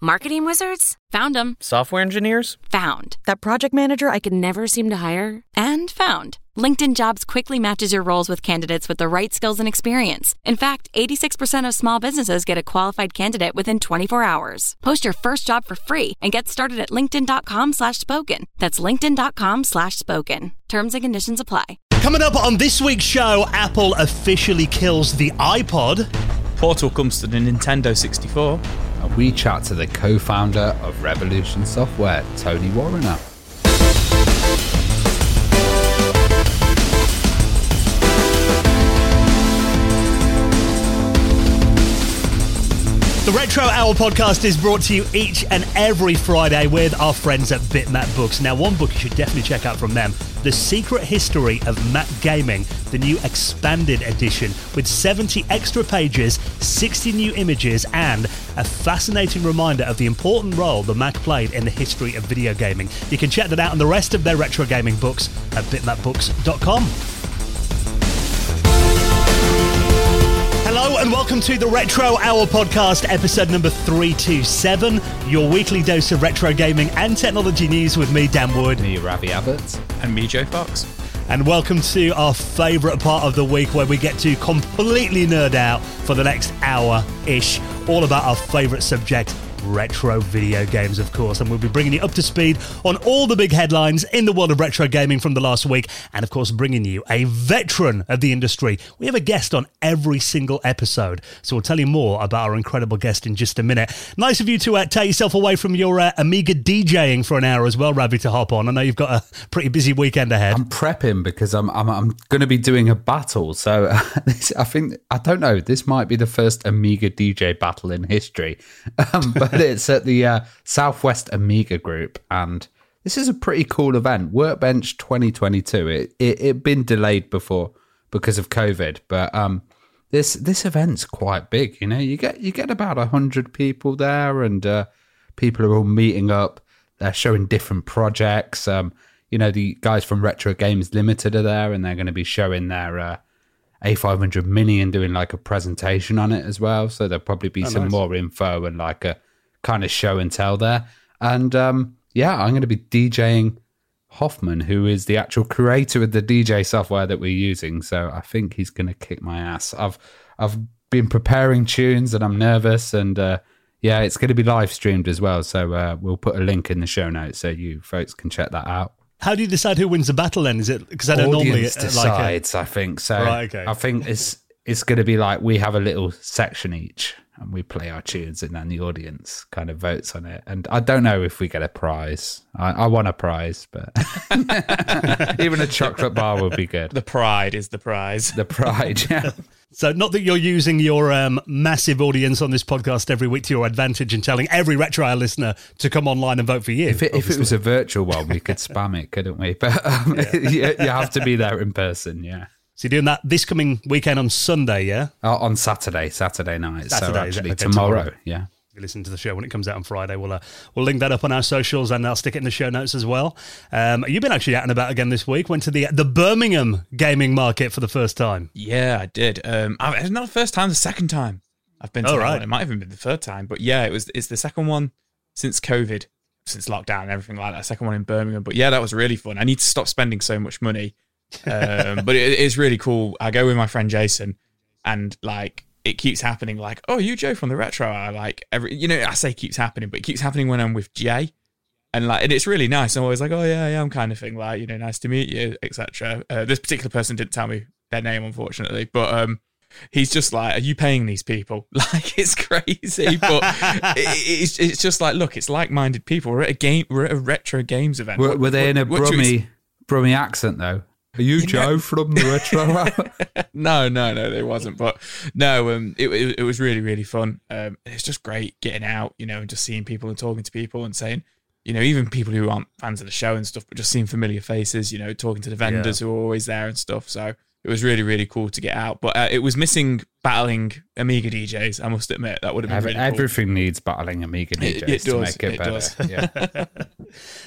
Marketing wizards? Found them. Software engineers? Found. That project manager I could never seem to hire? And found. LinkedIn Jobs quickly matches your roles with candidates with the right skills and experience. In fact, 86% of small businesses get a qualified candidate within 24 hours. Post your first job for free and get started at linkedin.com/spoken. That's linkedin.com/spoken. Terms and conditions apply. Coming up on this week's show, Apple officially kills the iPod. Portal comes to the Nintendo 64. And we chat to the co-founder of Revolution Software, Tony Warriner. The Retro Hour podcast is brought to you each and every Friday with our friends at Bitmap Books. Now, one book you should definitely check out from them, The Secret History of Mac Gaming, the new expanded edition with 70 extra pages, 60 new images, and a fascinating reminder of the important role the Mac played in the history of video gaming. You can check that out and the rest of their retro gaming books at bitmapbooks.com. Hello and welcome to the Retro Hour podcast, episode number 327, your weekly dose of retro gaming and technology news with me, Dan Wood. Me, Ravi Abbott. And me, Joe Fox. And welcome to our favourite part of the week where we get to completely nerd out for the next hour-ish, all about our favourite subject, retro video games, of course, and we'll be bringing you up to speed on all the big headlines in the world of retro gaming from the last week, and of course bringing you a veteran of the industry. We have a guest on every single episode, so we'll tell you more about our incredible guest in just a minute. Nice of you to take yourself away from your Amiga DJing for an hour as well, Ravi, to hop on. I know you've got a pretty busy weekend ahead. I'm prepping because I'm going to be doing a battle, so this might be the first Amiga DJ battle in history, but it's at the Southwest Amiga Group, and this is a pretty cool event, Workbench 2022. It been delayed before because of COVID, but this event's quite big. You know, you get about 100 people there, and people are all meeting up. They're showing different projects. You know, the guys from Retro Games Limited are there, and they're going to be showing their A500 Mini and doing like a presentation on it as well. So there'll probably be some more info and like a kind of show and tell there. And I'm going to be DJing Hoffman, who is the actual creator of the DJ software that we're using. So I think he's going to kick my ass. I've been preparing tunes and I'm nervous, and it's going to be live streamed as well. So we'll put a link in the show notes so you folks can check that out. How do you decide who wins the battle then? Is it because I don't normally decides? I think so. Right, okay. I think it's going to be like we have a little section each, and we play our tunes, and then the audience kind of votes on it. And I don't know if we get a prize. I want a prize, but even a chocolate bar would be good. The pride is the prize. The pride, yeah. So not that you're using your massive audience on this podcast every week to your advantage and telling every Retro Hour listener to come online and vote for you. If it was a virtual one, we could spam it, couldn't we? But you have to be there in person, yeah. So you're doing that this coming weekend on Sunday, yeah? On Saturday night. Tomorrow, yeah. Listen to the show when it comes out on Friday. We'll link that up on our socials, and I'll stick it in the show notes as well. You've been actually out and about again this week. Went to the Birmingham gaming market for the first time. Yeah, I did. It's not the first time, the second time I've been to that one. It might have even been the third time, but yeah, it's the second one since COVID, since lockdown and everything like that. Second one in Birmingham, but yeah, that was really fun. I need to stop spending so much money, but it is really cool. I go with my friend Jason, and like, it keeps happening, like, oh, you Joe from the Retro Hour, like every, you know, I say keeps happening, but it keeps happening when I'm with Jay, and like, and it's really nice. I'm always like, oh yeah, I'm kind of thing, like, you know, nice to meet you, etc. This particular person didn't tell me their name, unfortunately, but he's just like, are you paying these people? Like, it's crazy, but it's just like, look, it's like-minded people. We're at a retro games event. Were they in a Brummie accent though? Are you Joe from the Retro Hour? No, they wasn't. But no, it was really, really fun. It's just great getting out, you know, and just seeing people and talking to people and saying, you know, even people who aren't fans of the show and stuff, but just seeing familiar faces, you know, talking to the vendors who are always there and stuff. So it It was really, really cool to get out. But it was missing battling Amiga DJs, I must admit. That would have been really cool. Everything needs battling Amiga DJs to make it better. Yeah.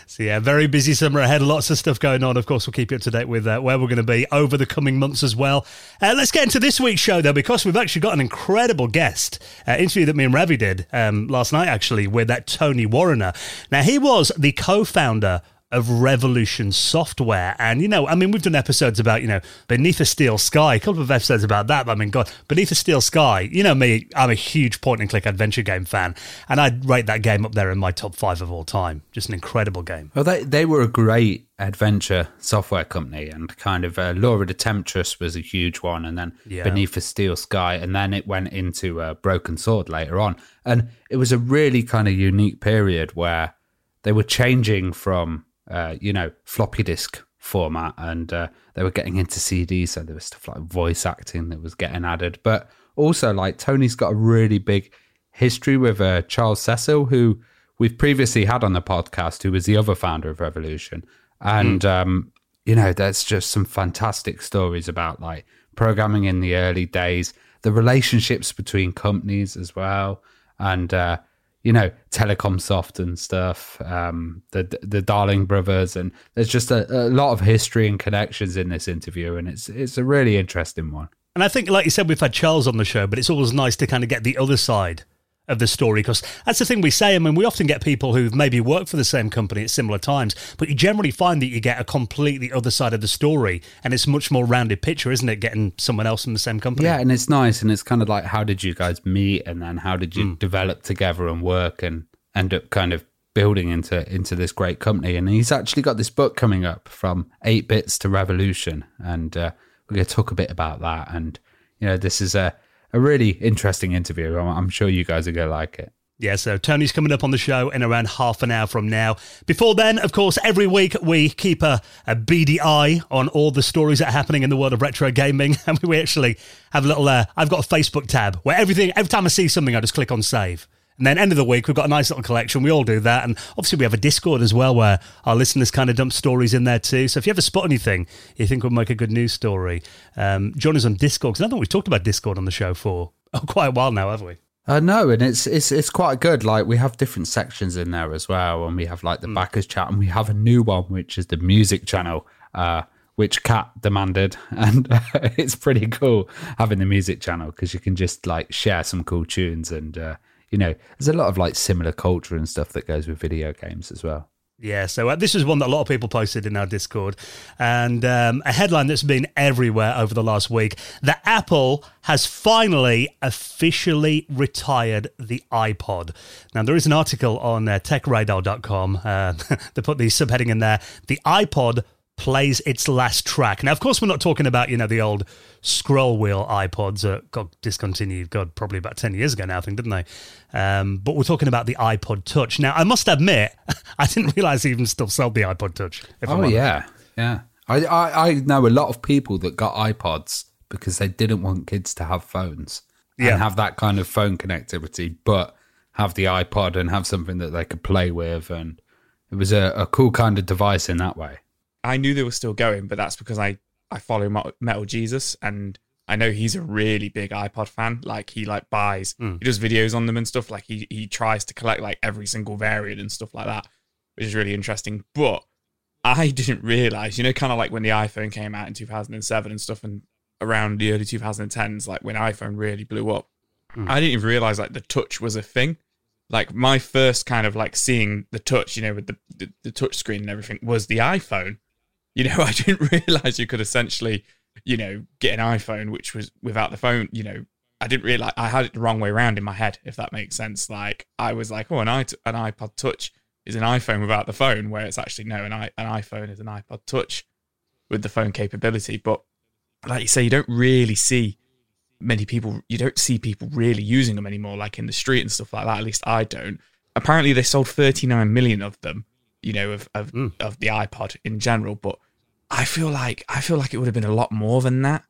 So yeah, very busy summer ahead. Lots of stuff going on. Of course, we'll keep you up to date with where we're going to be over the coming months as well. Let's get into this week's show, though, because we've actually got an incredible guest interview that me and Ravi did last night, actually, with that Tony Warriner. Now, he was the co-founder of Revolution Software. And, you know, I mean, we've done episodes about, you know, Beneath a Steel Sky, a couple of episodes about that. But I mean, God, Beneath a Steel Sky, you know me, I'm a huge point-and-click adventure game fan, and I'd rate that game up there in my top 5 of all time. Just an incredible game. Well, they were a great adventure software company, and kind of Laura the Temptress was a huge one, and then Beneath a Steel Sky, and then it went into Broken Sword later on. And it was a really kind of unique period where they were changing from floppy disk format, and they were getting into CDs, so there was stuff like voice acting that was getting added. But also, like, Tony's got a really big history with Charles Cecil, who we've previously had on the podcast, who was the other founder of Revolution. And, you know, there's just some fantastic stories about, like, programming in the early days, the relationships between companies as well, and you know, Telecom Soft and stuff, the Darling brothers, and there's just a lot of history and connections in this interview, and it's a really interesting one. And I think, like you said, we've had Charles on the show, but it's always nice to kind of get the other side of the story, because that's the thing we say. I mean, we often get people who've maybe worked for the same company at similar times, but you generally find that you get a completely other side of the story, and it's a much more rounded picture, isn't it, getting someone else from the same company? Yeah, and it's nice, and it's kind of like, how did you guys meet, and then how did you develop together and work and end up kind of building into this great company? And he's actually got this book coming up, From 8-Bits to Revolution, and we're going to talk a bit about that. And, you know, this is a really interesting interview. I'm sure you guys are going to like it. Yeah, so Tony's coming up on the show in around half an hour from now. Before then, of course, every week we keep a beady eye on all the stories that are happening in the world of retro gaming. And we actually have a little, I've got a Facebook tab where every time I see something, I just click on save. And then end of the week, we've got a nice little collection. We all do that. And obviously we have a Discord as well, where our listeners kind of dump stories in there too. So if you ever spot anything you think would make a good news story, join us on Discord, because I don't think we've talked about Discord on the show for quite a while now, have we? No, and it's quite good. Like, we have different sections in there as well, and we have like the backers chat, and we have a new one, which is the music channel, which Kat demanded. And it's pretty cool having the music channel, because you can just like share some cool tunes, and you know, there's a lot of like similar culture and stuff that goes with video games as well. Yeah, so this is one that a lot of people posted in our Discord. And a headline that's been everywhere over the last week, that Apple has finally officially retired the iPod. Now, there is an article on techradar.com that put the subheading in there, the iPod plays its last track. Now, of course, we're not talking about, you know, the old scroll wheel iPods that got discontinued, probably about 10 years ago now, I think, didn't they? But we're talking about the iPod Touch. Now, I must admit, I didn't realise they even still sold the iPod Touch. Yeah. I know a lot of people that got iPods because they didn't want kids to have phones and have that kind of phone connectivity, but have the iPod and have something that they could play with. And it was a cool kind of device in that way. I knew they were still going, but that's because I follow Metal Jesus, and I know he's a really big iPod fan. Like, he like buys, he does videos on them and stuff. Like, he tries to collect like every single variant and stuff like that, which is really interesting. But I didn't realize, you know, kind of like when the iPhone came out in 2007 and stuff, and around the early 2010s, like when iPhone really blew up, I didn't even realize like the touch was a thing. Like, my first kind of like seeing the touch, you know, with the touch screen and everything, was the iPhone. You know, I didn't realize you could essentially, you know, get an iPhone, which was without the phone. You know, I didn't realize I had it the wrong way around in my head, if that makes sense. Like, I was like, oh, an iPod Touch is an iPhone without the phone, where it's actually, no, an iPhone is an iPod Touch with the phone capability. But like you say, you don't really see many people, you don't see people really using them anymore, like in the street and stuff like that. At least I don't. Apparently they sold 39 million of them, you know, of the iPod in general. But I feel like it would have been a lot more than that.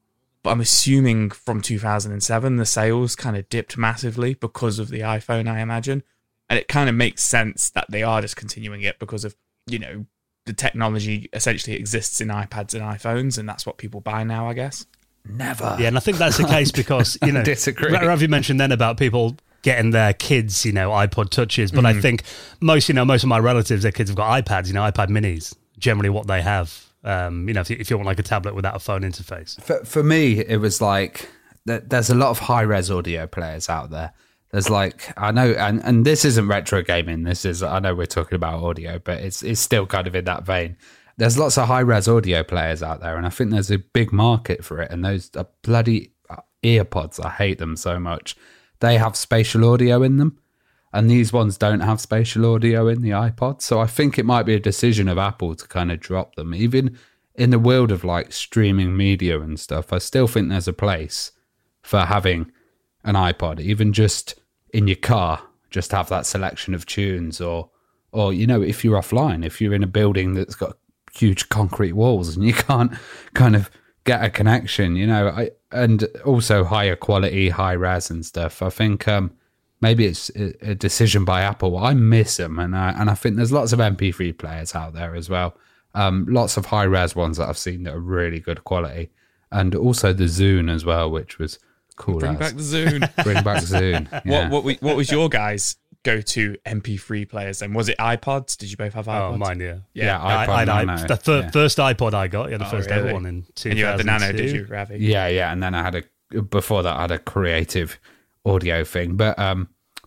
But I'm assuming from 2007, the sales kind of dipped massively because of the iPhone, I imagine. And it kind of makes sense that they are discontinuing it because of, you know, the technology essentially exists in iPads and iPhones, and that's what people buy now, I guess. Never. Yeah, and I think that's the case because, you know, Ravi mentioned then about people getting their kids, you know, iPod touches, but I think most of my relatives, their kids have got iPads, you know, iPad minis, generally what they have, you know, if you want like a tablet without a phone interface. For me, it was like, there's a lot of high-res audio players out there. There's like, I know, and this isn't retro gaming, this is, I know we're talking about audio, but it's still kind of in that vein. There's lots of high-res audio players out there, and I think there's a big market for it, and those are bloody earpods, I hate them so much. They have spatial audio in them, and these ones don't have spatial audio in the iPod, so I think it might be a decision of Apple to kind of drop them. Even in the world of, like, streaming media and stuff, I still think there's a place for having an iPod, even just in your car, just have that selection of tunes or you know, if you're offline, if you're in a building that's got huge concrete walls and you can't kind of get a connection, you know, and also higher quality, high res and stuff. I think maybe it's a decision by Apple. I miss them, and I think there's lots of MP3 players out there as well. Lots of high res ones that I've seen that are really good quality, and also the Zune as well, which was cool. Bring back the Zune. Bring back Zune. Yeah. What was your guys' go-to MP3 players then? Was it iPods? Did you both have iPods? Oh, mine, yeah. iPod Nano. First iPod I got, the first ever one in 2002. And you had the Nano, did you, Ravi? Yeah, and then I had before that I had a creative audio thing. But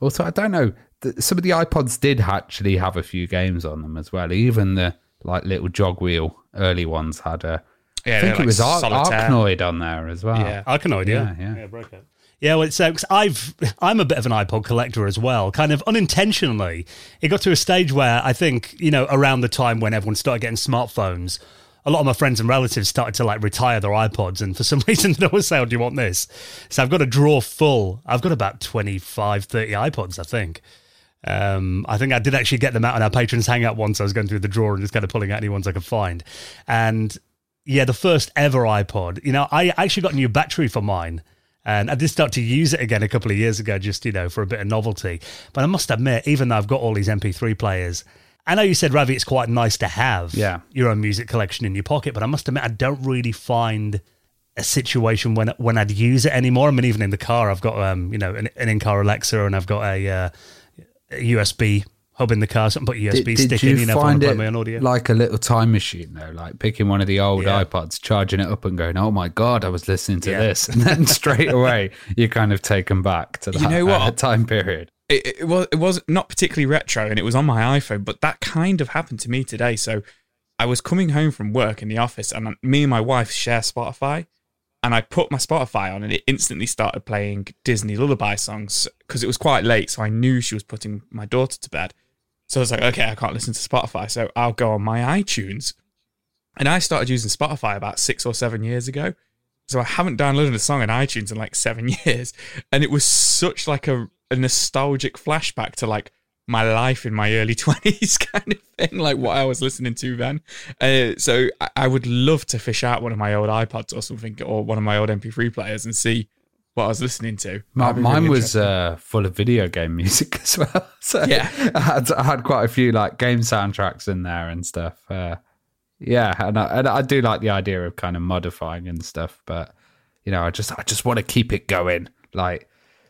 also, I don't know, some of the iPods did actually have a few games on them as well. Even the like little jog wheel early ones had a... Yeah, I think it was Arkanoid on there as well. Yeah, Arkanoid, yeah. Yeah, broke it. Yeah, well, because I'm a bit of an iPod collector as well, kind of unintentionally. It got to a stage where I think, you know, around the time when everyone started getting smartphones, a lot of my friends and relatives started to, like, retire their iPods, and for some reason they always say, oh, do you want this? So I've got a drawer full. I've got about 25, 30 iPods, I think. I think I did actually get them out on our Patrons Hangout once. I was going through the drawer and just kind of pulling out any ones I could find. And... yeah, the first ever iPod. You know, I actually got a new battery for mine, and I did start to use it again a couple of years ago, just, you know, for a bit of novelty. But I must admit, even though I've got all these MP3 players, I know you said, Ravi, it's quite nice to have your own music collection in your pocket, but I must admit, I don't really find a situation when I'd use it anymore. I mean, even in the car, I've got, you know, an in-car Alexa, and I've got a USB hub in the car, something, put a USB stick in, you know, find it my own audio. Like a little time machine, though, like picking one of the old iPods, charging it up and going, oh my God, I was listening to this. And then straight away, you're kind of taken back to that, you know what? Time period. It was not particularly retro, and it was on my iPhone, but that kind of happened to me today. So I was coming home from work in the office, and me and my wife share Spotify, and I put my Spotify on, and it instantly started playing Disney lullaby songs because it was quite late, so I knew she was putting my daughter to bed. So I was like, okay, I can't listen to Spotify, so I'll go on my iTunes. And I started using Spotify about 6 or 7 years ago. So I haven't downloaded a song on iTunes in like 7 years. And it was such like a nostalgic flashback to like my life in my early 20s kind of thing, like what I was listening to then. So I would love to fish out one of my old iPods or something, or one of my old MP3 players, and see what I was listening to. Mine was full of video game music as well. So yeah. I had quite a few like game soundtracks in there and stuff. And I do like the idea of kind of modifying and stuff, but you know, I just want to keep it going. Like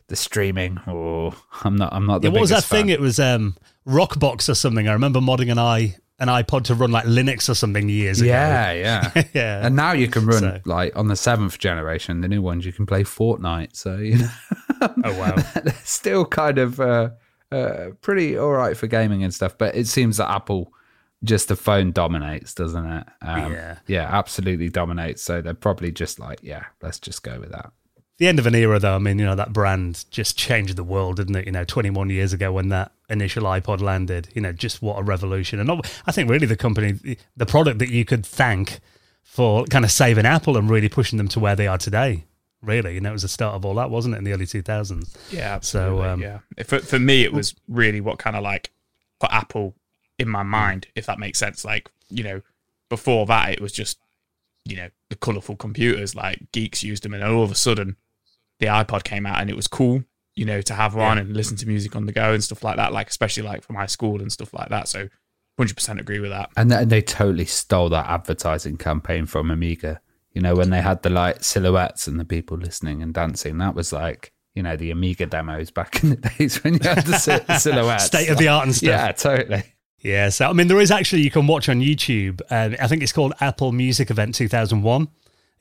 the streaming, I'm not the biggest fan. What was that thing? It was Rockbox or something. I remember modding an iPod to run like Linux or something years ago. Yeah. And now you can run like on the 7th generation, the new ones, you can play Fortnite. So, you know, oh wow, still kind of pretty all right for gaming and stuff. But it seems that Apple, just the phone dominates, doesn't it? Yeah, absolutely dominates. So they're probably just like, let's just go with that. The end of an era, though. I mean, you know, that brand just changed the world, didn't it? You know, 21 years ago when that initial iPod landed, you know, just what a revolution. And I think really the company, the product that you could thank for kind of saving Apple and really pushing them to where they are today, really. You know, it was the start of all that, wasn't it, in the early 2000s? Yeah, absolutely. So, For me, it was really what kind of like put Apple in my mind, if that makes sense. Like, you know, before that, it was just, you know, the colourful computers, like geeks used them, and all of a sudden, the iPod came out and it was cool, you know, to have one and listen to music on the go and stuff like that, like especially like from high school and stuff like that. So 100% agree with that. And they totally stole that advertising campaign from Amiga. You know, when they had the like silhouettes and the people listening and dancing, that was like, you know, the Amiga demos back in the days when you had the silhouettes. State of the art and stuff. Yeah, totally. Yeah, so I mean, there is actually, you can watch on YouTube, I think it's called Apple Music Event 2001.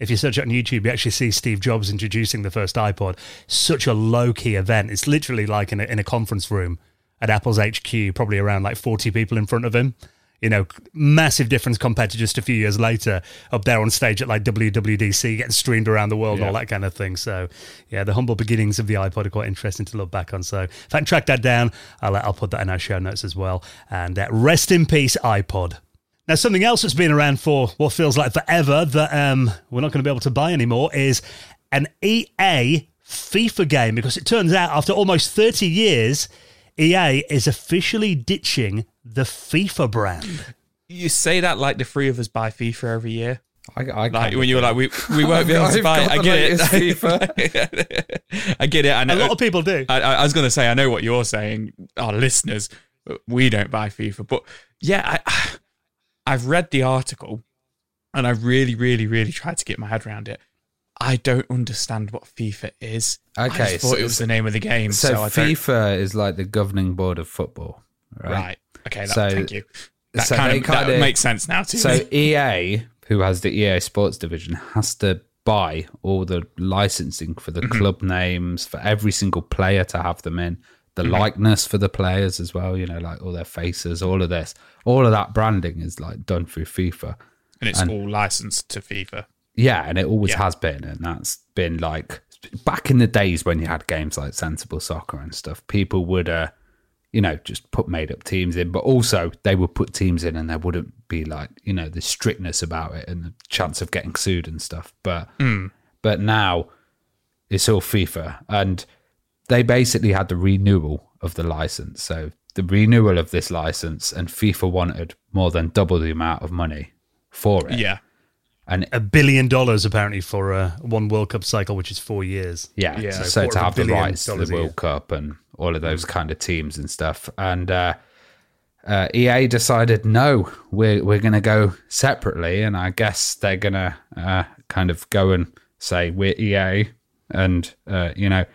If you search it on YouTube, you actually see Steve Jobs introducing the first iPod. Such a low-key event. It's literally like in a conference room at Apple's HQ, probably around like 40 people in front of him. You know, massive difference compared to just a few years later up there on stage at like WWDC, getting streamed around the world, yeah, and all that kind of thing. So, yeah, the humble beginnings of the iPod are quite interesting to look back on. So, if I can track that down, I'll put that in our show notes as well. And rest in peace, iPod. Now, something else that's been around for what feels like forever that we're not going to be able to buy anymore is an EA FIFA game, because it turns out after almost 30 years, EA is officially ditching the FIFA brand. You say that like the three of us buy FIFA every year. I like when you were like, we won't be able to buy it. I get it. FIFA. I get it. I know. A lot of people do. I was going to say, I know what you're saying, our listeners. We don't buy FIFA. But yeah, I've read the article and I really, really, really tried to get my head around it. I don't understand what FIFA is. Okay, I just thought it was the name of the game. So FIFA is like the governing board of football, right? Right. Okay, thank you. That kind of makes sense now too. So EA, who has the EA Sports division, has to buy all the licensing for the club names, for every single player to have them in, the likeness for the players as well, you know, like all their faces, all of this. All of that branding is like done through FIFA. And it's all licensed to FIFA. Yeah, and it always has been. And that's been like, back in the days when you had games like Sensible Soccer and stuff, people would, you know, just put made-up teams in. But also, they would put teams in and there wouldn't be like, you know, the strictness about it and the chance of getting sued and stuff. But now, it's all FIFA. And they basically had the renewal of the license. So the renewal of this license, and FIFA wanted more than double the amount of money for it. Yeah. And $1 billion apparently for one World Cup cycle, which is 4 years. Yeah, yeah. So to have the rights to the World Cup and all of those kind of teams and stuff. And EA decided, no, we're going to go separately. And I guess they're going to kind of go and say, we're EA. And, you know,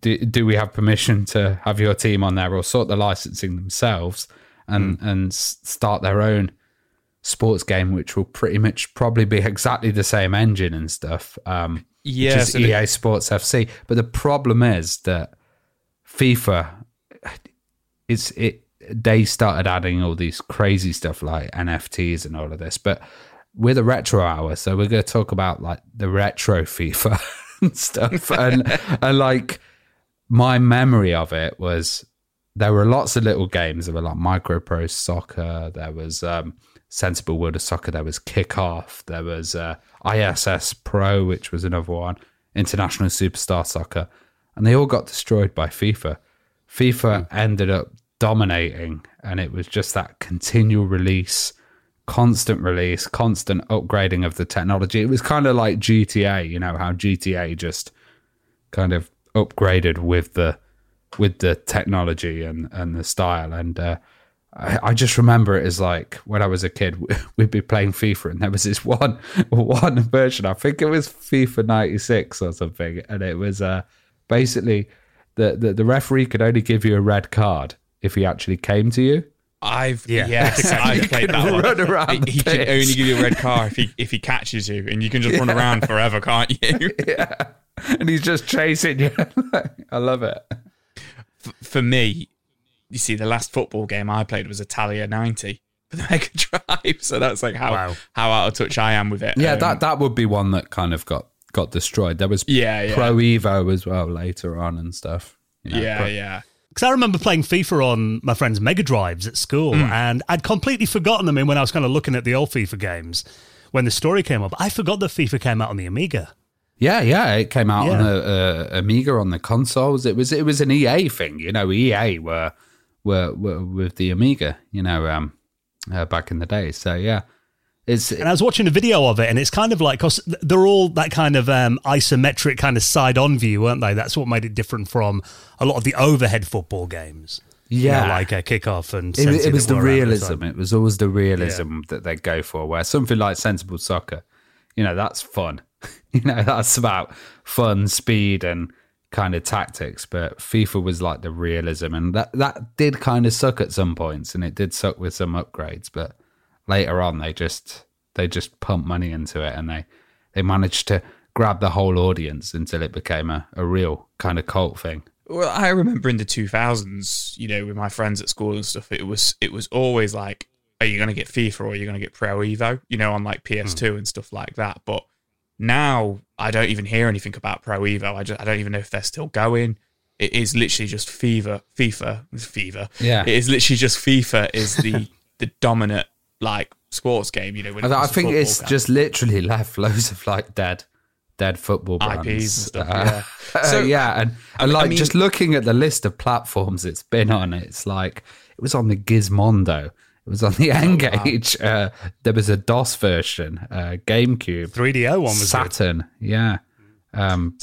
do we have permission to have your team on there, or sort the licensing themselves and start their own sports game, which will pretty much probably be exactly the same engine and stuff, which is so EA Sports FC. But the problem is that FIFA, they started adding all these crazy stuff like NFTs and all of this, but we're the retro hour, so we're going to talk about like the retro FIFA and stuff. And like my memory of it was there were lots of little games. There were like Micro Pro Soccer, there was Sensible World of Soccer, there was Kickoff, there was ISS Pro, which was another one, International Superstar Soccer, and they all got destroyed by FIFA. FIFA ended up dominating, and it was just that continual release, constant upgrading of the technology. It was kind of like GTA, you know, how GTA just kind of upgraded with the technology and the style, and I just remember it as like when I was a kid, we'd be playing FIFA and there was this one version. I think it was FIFA 96 or something. And it was basically the referee could only give you a red card if he actually came to you. I've played that one. He can only give you a red card if he catches you, and you can just run around forever, can't you? Yeah. And he's just chasing you. I love it. For me, you see, the last football game I played was Italia 90 for the Mega Drive. So that's like how out of touch I am with it. Yeah, that would be one that kind of got destroyed. There was Pro Evo as well later on and stuff. You know, yeah. Because I remember playing FIFA on my friend's Mega Drives at school, and I'd completely forgotten them when I was kind of looking at the old FIFA games when the story came up. I forgot that FIFA came out on the Amiga. Yeah, it came out on a Amiga on the consoles. It was an EA thing, you know. EA were with the Amiga, you know, back in the day. So yeah, and I was watching a video of it, and it's kind of like, because they're all that kind of isometric kind of side-on view, weren't they? That's what made it different from a lot of the overhead football games. Yeah, you know, like a Kickoff and it was the realism. It was always the realism that they go for. Where something like Sensible Soccer you know, that's fun. You know, that's about fun, speed, and kind of tactics. But FIFA was like the realism, and that did kind of suck at some points, and it did suck with some upgrades. But later on, they just pumped money into it, and they managed to grab the whole audience until it became a real kind of cult thing. Well, I remember in the 2000s, you know, with my friends at school and stuff, it was always like, are you going to get FIFA or are you going to get Pro Evo? You know, on like PS2 and stuff like that. But now I don't even hear anything about Pro Evo. I don't even know if they're still going. It is literally just FIFA. Yeah. It is literally just FIFA is the the dominant like sports game. You know, when I think it's game. Just literally left loads of like dead football brands. IPs and stuff. Yeah. So yeah, and just looking at the list of platforms it's been on, it's like it was on the Gizmondo. It was on the N-Gage. Oh, wow. There was a DOS version, GameCube. 3DO one was Saturn, good. Yeah. Java.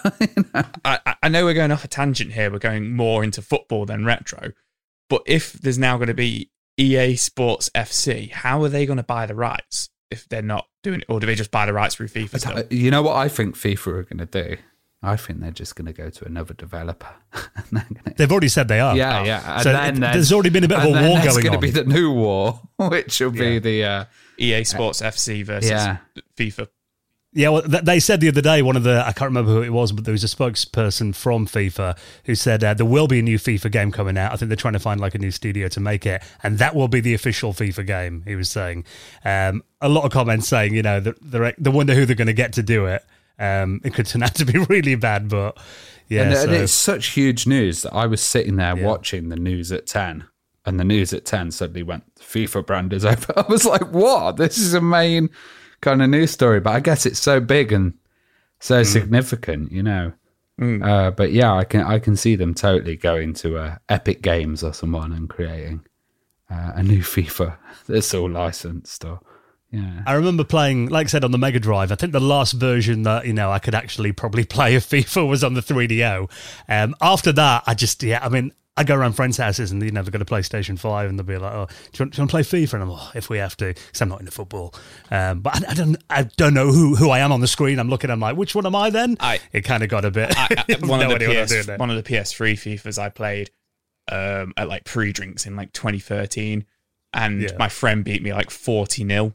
So, you know? I know we're going off a tangent here. We're going more into football than retro. But if there's now going to be EA Sports FC, how are they going to buy the rights if they're not doing it? Or do they just buy the rights through FIFA still? You know what I think FIFA are going to do? I think they're just going to go to another developer. They've already said they are. Yeah, yeah. And so then there's already been a bit of a war going on. It's going to be the new war, which will be the... EA Sports FC versus FIFA. Yeah, well, they said the other day, one of the... I can't remember who it was, but there was a spokesperson from FIFA who said there will be a new FIFA game coming out. I think they're trying to find like a new studio to make it, and that will be the official FIFA game, he was saying. A lot of comments saying, you know, they wonder who they're going to get to do it. It could turn out to be really bad, but yeah. And it's such huge news that I was sitting there watching the news at 10, and the news at 10 suddenly went, FIFA brand is over. I was like, what? This is a main kind of news story, but I guess it's so big and so significant, you know. But yeah, I can see them totally going to Epic Games or someone and creating a new FIFA that's all licensed or... Yeah. I remember playing, like I said, on the Mega Drive. I think the last version that, you know, I could actually probably play of FIFA was on the 3DO. After that, I go around friends' houses and, you know, they've got a PlayStation 5 and they'll be like, oh, do you want to play FIFA? And I'm like, oh, if we have to, because I'm not into football. But I don't know who I am on the screen. I'm looking, I'm like, which one am I then? It kind of got a bit... one of the PS3 FIFAs I played at like pre-drinks in like 2013 and my friend beat me like 40-0.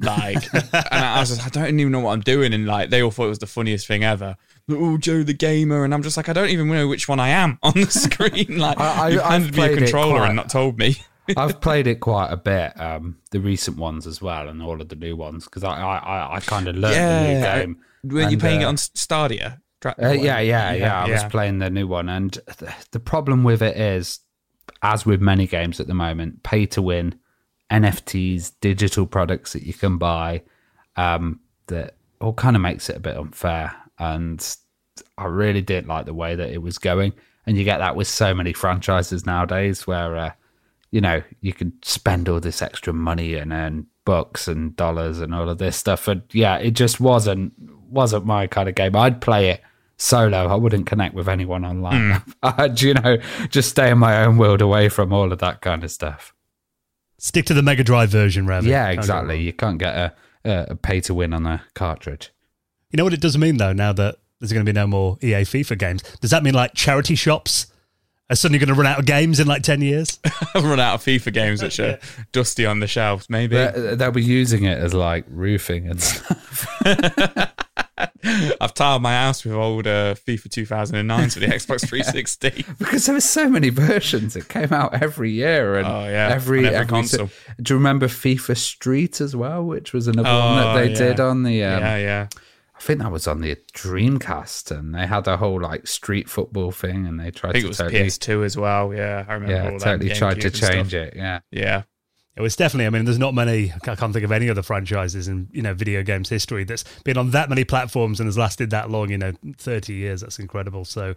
Like, and I was just, I don't even know what I'm doing, and like they all thought it was the funniest thing ever. Like, oh, Joe the gamer, and I'm just like, I don't even know which one I am on the screen. Like, you handed me a controller and not told me. I've played it quite a bit, the recent ones as well, and all of the new ones because I kind of learned the new game. Were you playing it on Stadia? I was playing the new one, and the problem with it is, as with many games at the moment, pay to win. NFTs, digital products that you can buy, that all kind of makes it a bit unfair. And I really didn't like the way that it was going. And you get that with so many franchises nowadays where, you know, you can spend all this extra money and earn bucks and dollars and all of this stuff. And yeah, it just wasn't my kind of game. I'd play it solo. I wouldn't connect with anyone online. I'd, you know, just stay in my own world away from all of that kind of stuff. Stick to the Mega Drive version, rather. Yeah, exactly. You can't get a pay-to-win on a cartridge. You know what it does mean, though, now that there's going to be no more EA FIFA games? Does that mean, like, charity shops are suddenly going to run out of games in, like, 10 years? Run out of FIFA games, which are dusty on the shelves, maybe. They'll be using it as, like, roofing and stuff. I've tiled my house with old FIFA 2009 for the Xbox 360. Because there were so many versions. It came out every year and every console. Do you remember FIFA Street as well, which was another one that they did on the... I think that was on the Dreamcast, and they had a whole like street football thing, and they tried it was PS2 as well, yeah. I remember all that. Yeah, totally tried to change it, yeah. Yeah. It was definitely, I mean, there's not many, I can't think of any other franchises in, you know, video games history that's been on that many platforms and has lasted that long, you know, 30 years. That's incredible. So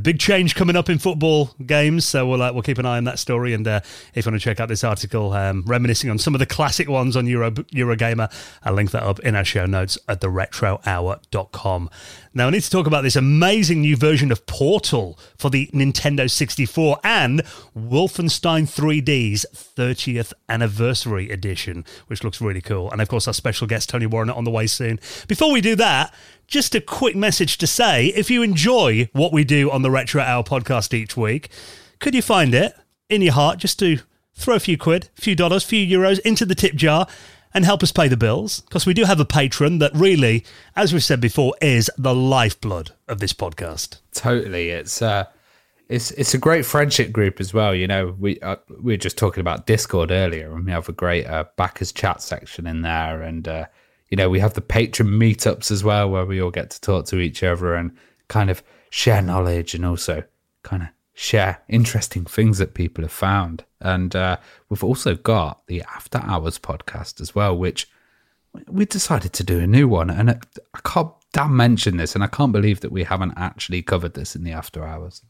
big change coming up in football games. So we'll keep an eye on that story. And if you want to check out this article, reminiscing on some of the classic ones on Eurogamer, I'll link that up in our show notes at theretrohour.com. Now, I need to talk about this amazing new version of Portal for the Nintendo 64 and Wolfenstein 3D's 30th anniversary. anniversary edition, which looks really cool. And of course, our special guest, Tony Warriner, on the way soon. Before we do that, just a quick message to say, if you enjoy what we do on the Retro Hour podcast each week, could you find it in your heart just to throw a few quid, a few dollars, a few euros into the tip jar and help us pay the bills? Because we do have a patron that really, as we've said before, is the lifeblood of this podcast. Totally. It's a great friendship group as well. You know, we were just talking about Discord earlier, and we have a great backers chat section in there. And, you know, we have the patron meetups as well, where we all get to talk to each other and kind of share knowledge and also kind of share interesting things that people have found. And we've also got the After Hours podcast as well, which we decided to do a new one. And I can't damn mention this, and I can't believe that we haven't actually covered this in the After Hours.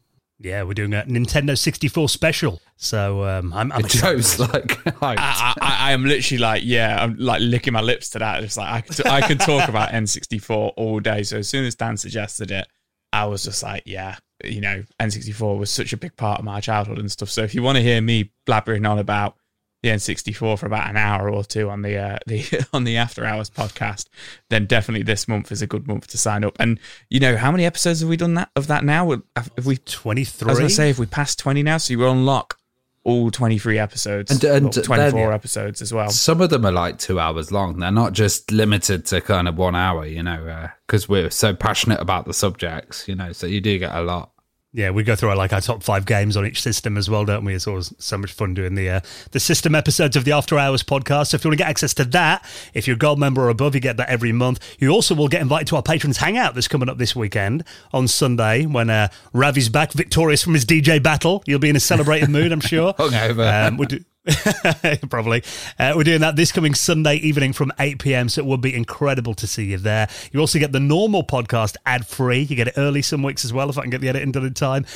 Yeah, we're doing a Nintendo 64 special. So I'm Joe's like, I am literally like, yeah, I'm like licking my lips to that. It's like I could talk about N64 all day. So as soon as Dan suggested it, I was just like, yeah, you know, N64 was such a big part of my childhood and stuff. So if you want to hear me blabbering on about the N64 for about an hour or two on the After Hours podcast, then definitely this month is a good month to sign up. And you know, how many episodes have we done that now? Have we 23? I was going to say, if we passed 20 now, so you will unlock all 23 episodes and 24 episodes as well. Some of them are like 2 hours long. They're not just limited to kind of 1 hour, you know, because we're so passionate about the subjects, you know, so you do get a lot. Yeah, we go through our top 5 games on each system as well, don't we? It's always so much fun doing the system episodes of the After Hours podcast. So if you want to get access to that, if you're a gold member or above, you get that every month. You also will get invited to our Patrons Hangout that's coming up this weekend on Sunday when Ravi's back, victorious from his DJ battle. You'll be in a celebrated mood, I'm sure. Hungover. Probably. We're doing that this coming Sunday evening from 8 p.m, so it would be incredible to see you there. You also get the normal podcast ad-free. You get it early some weeks as well, if I can get the editing done in time.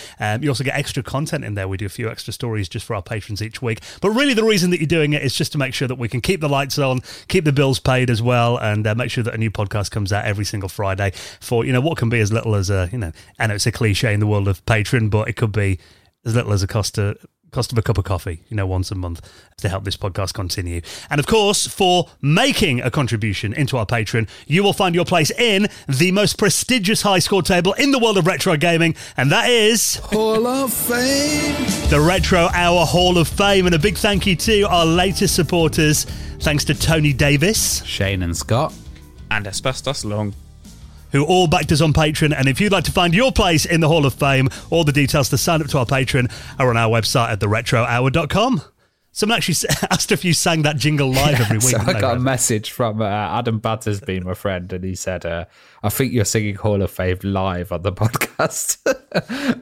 You also get extra content in there. We do a few extra stories just for our patrons each week. But really the reason that you're doing it is just to make sure that we can keep the lights on, keep the bills paid as well, and make sure that a new podcast comes out every single Friday for, you know, what can be as little as I know it's a cliche in the world of Patreon, but it could be as little as a cost of a cup of coffee, you know, once a month to help this podcast continue. And of course, for making a contribution into our Patreon, you will find your place in the most prestigious high score table in the world of retro gaming, and that is Hall of Fame, the Retro Hour Hall of Fame. And a big thank you to our latest supporters. Thanks to Tony Davis, Shane and Scott, and Asbestos Long, who all backed us on Patreon. And if you'd like to find your place in the Hall of Fame, all the details to sign up to our Patreon are on our website at theretrohour.com. Someone actually asked if you sang that jingle live every week. So I got a message from Adam Battersby, my friend, and he said, I think you're singing Hall of Fame live on the podcast.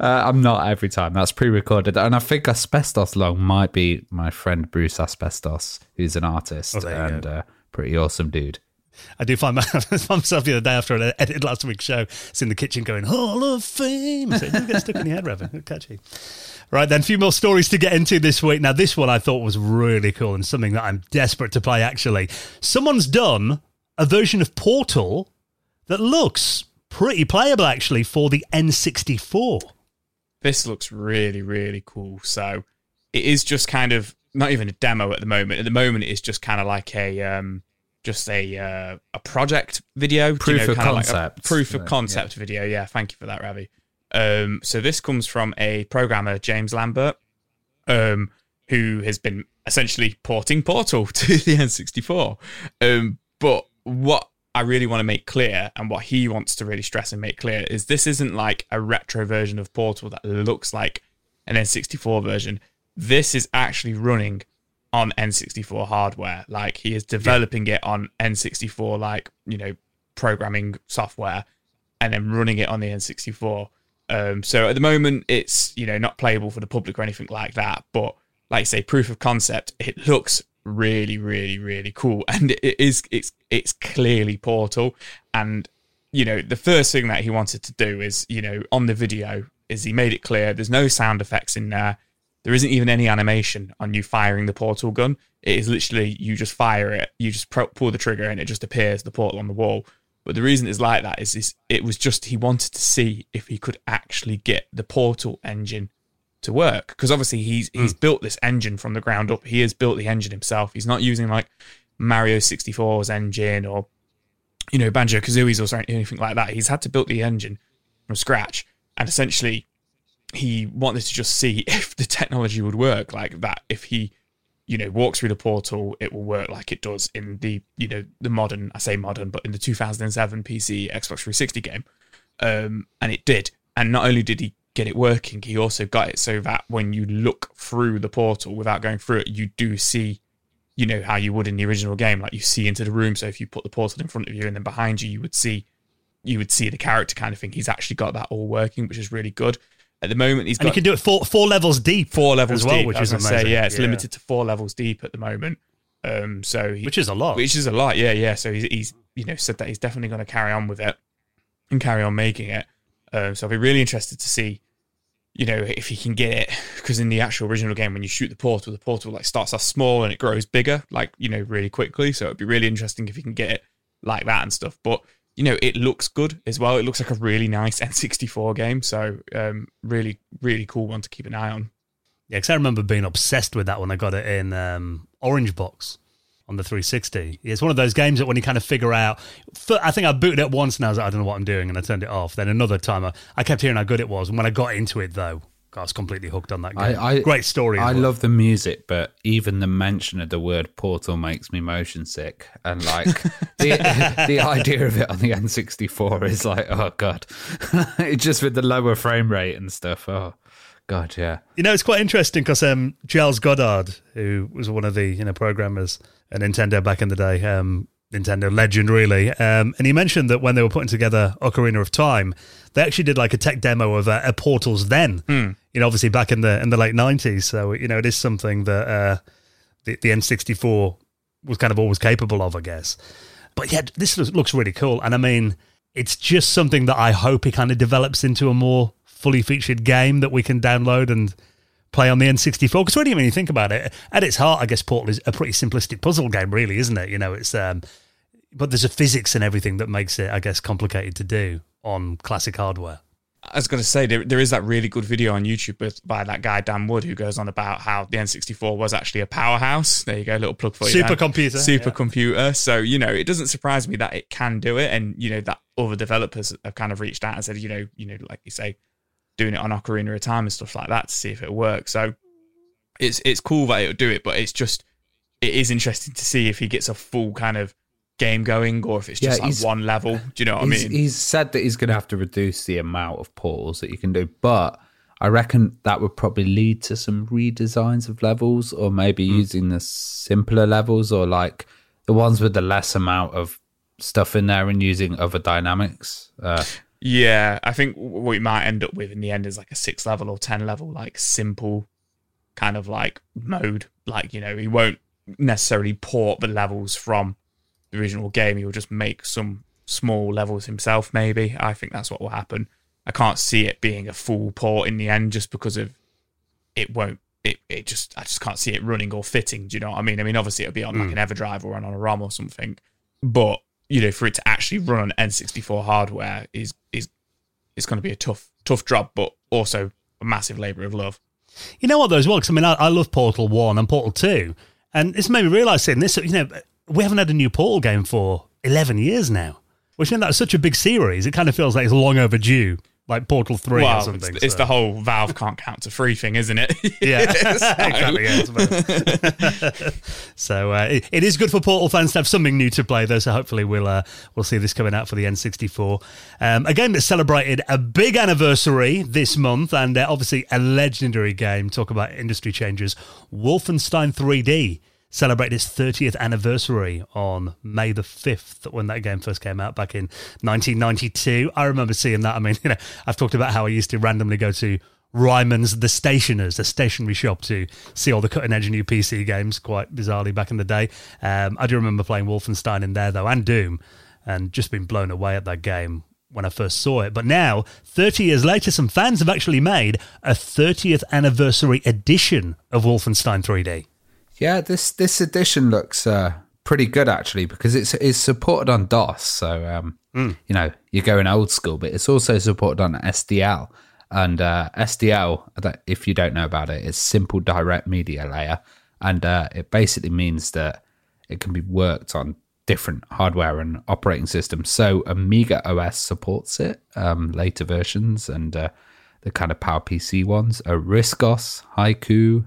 I'm not every time. That's pre-recorded. And I think Asbestos Long might be my friend Bruce Asbestos, who's an artist and a pretty awesome dude. I do find myself the other day after I edited last week's show, it's in the kitchen going, Hall of Fame. So it does get stuck in your head, Revan. Catchy. Right then, a few more stories to get into this week. Now, this one I thought was really cool and something that I'm desperate to play, actually. Someone's done a version of Portal that looks pretty playable, actually, for the N64. This looks really, really cool. So it is just kind of not even a demo at the moment. At the moment, it's just kind of like a project video. Proof of concept video. Yeah, thank you for that, Ravi. So this comes from a programmer, James Lambert, who has been essentially porting Portal to the N64. But what I really want to make clear, and what he wants to really stress and make clear, is this isn't like a retro version of Portal that looks like an N64 version. This is actually running on N64 hardware. Like, he is developing it on N64, like, you know, programming software, and then running it on the N64. So at the moment, it's, you know, not playable for the public or anything like that, but like I say, proof of concept, it looks really, really, really cool. And it's clearly Portal. And, you know, the first thing that he wanted to do is, you know, on the video, is he made it clear there's no sound effects in there. There isn't even any animation on you firing the Portal gun. It is literally, you just fire it, you just pull the trigger, and it just appears, the portal on the wall. But the reason it's like that is it was just, he wanted to see if he could actually get the Portal engine to work, because obviously he's built this engine from the ground up. He has built the engine himself. He's not using like Mario 64's engine or, you know, Banjo-Kazooie's or anything like that. He's had to build the engine from scratch, and essentially he wanted to just see if the technology would work like that. If he, you know, walks through the portal, it will work like it does in the, you know, the modern, I say modern, but in the 2007 PC Xbox 360 game. And it did. And not only did he get it working, he also got it so that when you look through the portal without going through it, you do see, you know, how you would in the original game, like you see into the room. So if you put the portal in front of you and then behind you, you would see the character kind of thing. He's actually got that all working, which is really good. At the moment, he's got... And you can do it four levels deep. 4 levels as well, deep, which is amazing. Say, yeah, it's limited to 4 levels deep at the moment. Which is a lot. Which is a lot, yeah. So he's you know, said that he's definitely going to carry on with it and carry on making it. So I'll be really interested to see, you know, if he can get it, because in the actual original game, when you shoot the portal like starts off small and it grows bigger, like, you know, really quickly. So it'd be really interesting if he can get it like that and stuff. But you know, it looks good as well. It looks like a really nice N64 game. So really, really cool one to keep an eye on. Yeah, because I remember being obsessed with that when I got it in Orange Box on the 360. It's one of those games that when you kind of figure out... I think I booted it once and I was like, I don't know what I'm doing, and I turned it off. Then another time, I kept hearing how good it was. And when I got into it, though, I was completely hooked on that game. Great story. I love the music, but even the mention of the word portal makes me motion sick. And like the idea of it on the N64 is like, oh God, just with the lower frame rate and stuff. Oh God. Yeah. You know, it's quite interesting because Charles Goddard, who was one of the, you know, programmers at Nintendo back in the day, Nintendo legend really, and he mentioned that when they were putting together Ocarina of Time, they actually did like a tech demo of Portals then, you know, obviously back in the late 90s. So, you know, it is something that the N64 was kind of always capable of, I guess. But yeah, this looks really cool. And I mean, it's just something that I hope it kind of develops into a more fully featured game that we can download and play on the N64, because really, when you think about it, at its heart, I guess Portal is a pretty simplistic puzzle game, really, isn't it? You know, it's but there's a physics and everything that makes it, I guess, complicated to do on classic hardware. I was going to say there is that really good video on YouTube by that guy Dan Wood, who goes on about how the N64 was actually a powerhouse. There you go, little plug for you. Supercomputer. So you know, it doesn't surprise me that it can do it, and you know that other developers have kind of reached out and said, you know, like you say, doing it on Ocarina of Time and stuff like that to see if it works. So it's cool that it'll do it, but it is interesting to see if he gets a full kind of game going or if it's just like one level. Do you know what I mean? He's said that he's going to have to reduce the amount of portals that you can do, but I reckon that would probably lead to some redesigns of levels, or maybe using the simpler levels, or like the ones with the less amount of stuff in there and using other dynamics. Yeah, I think what we might end up with in the end is like a 6 level or 10 level, like simple kind of like mode. Like, you know, he won't necessarily port the levels from the original game. He will just make some small levels himself, maybe. I think that's what will happen. I can't see it being a full port in the end, just because of it won't. I just can't see it running or fitting. Do you know what I mean? I mean, obviously it'll be on like an EverDrive or on a ROM or something, but you know, for it to actually run on N64 hardware is going to be a tough job, but also a massive labour of love. You know what, those works. I mean, I love Portal 1 and Portal 2, and it's made me realise saying this, you know, we haven't had a new Portal game for 11 years now, which, you know, that's such a big series. It kind of feels like it's long overdue, like Portal 3 or something. It's the whole Valve can't count to three thing, isn't it? Yeah, exactly. So it is good for Portal fans to have something new to play, though, so hopefully we'll see this coming out for the N64. A game that celebrated a big anniversary this month, and obviously a legendary game. Talk about industry changes. Wolfenstein 3D celebrated its 30th anniversary on May the 5th, when that game first came out back in 1992. I remember seeing that. I mean, you know, I've talked about how I used to randomly go to Ryman's The Stationers, the stationery shop, to see all the cutting-edge new PC games, quite bizarrely back in the day. I do remember playing Wolfenstein in there, though, and Doom, and just being blown away at that game when I first saw it. But now, 30 years later, some fans have actually made a 30th anniversary edition of Wolfenstein 3D. Yeah, this edition looks pretty good, actually, because it's supported on DOS. So, you know, you're going old school, but it's also supported on SDL. And SDL, if you don't know about it, it's Simple Direct Media Layer. And it basically means that it can be worked on different hardware and operating systems. So Amiga OS supports it, later versions, and the kind of PowerPC ones, RISC-OS, Haiku,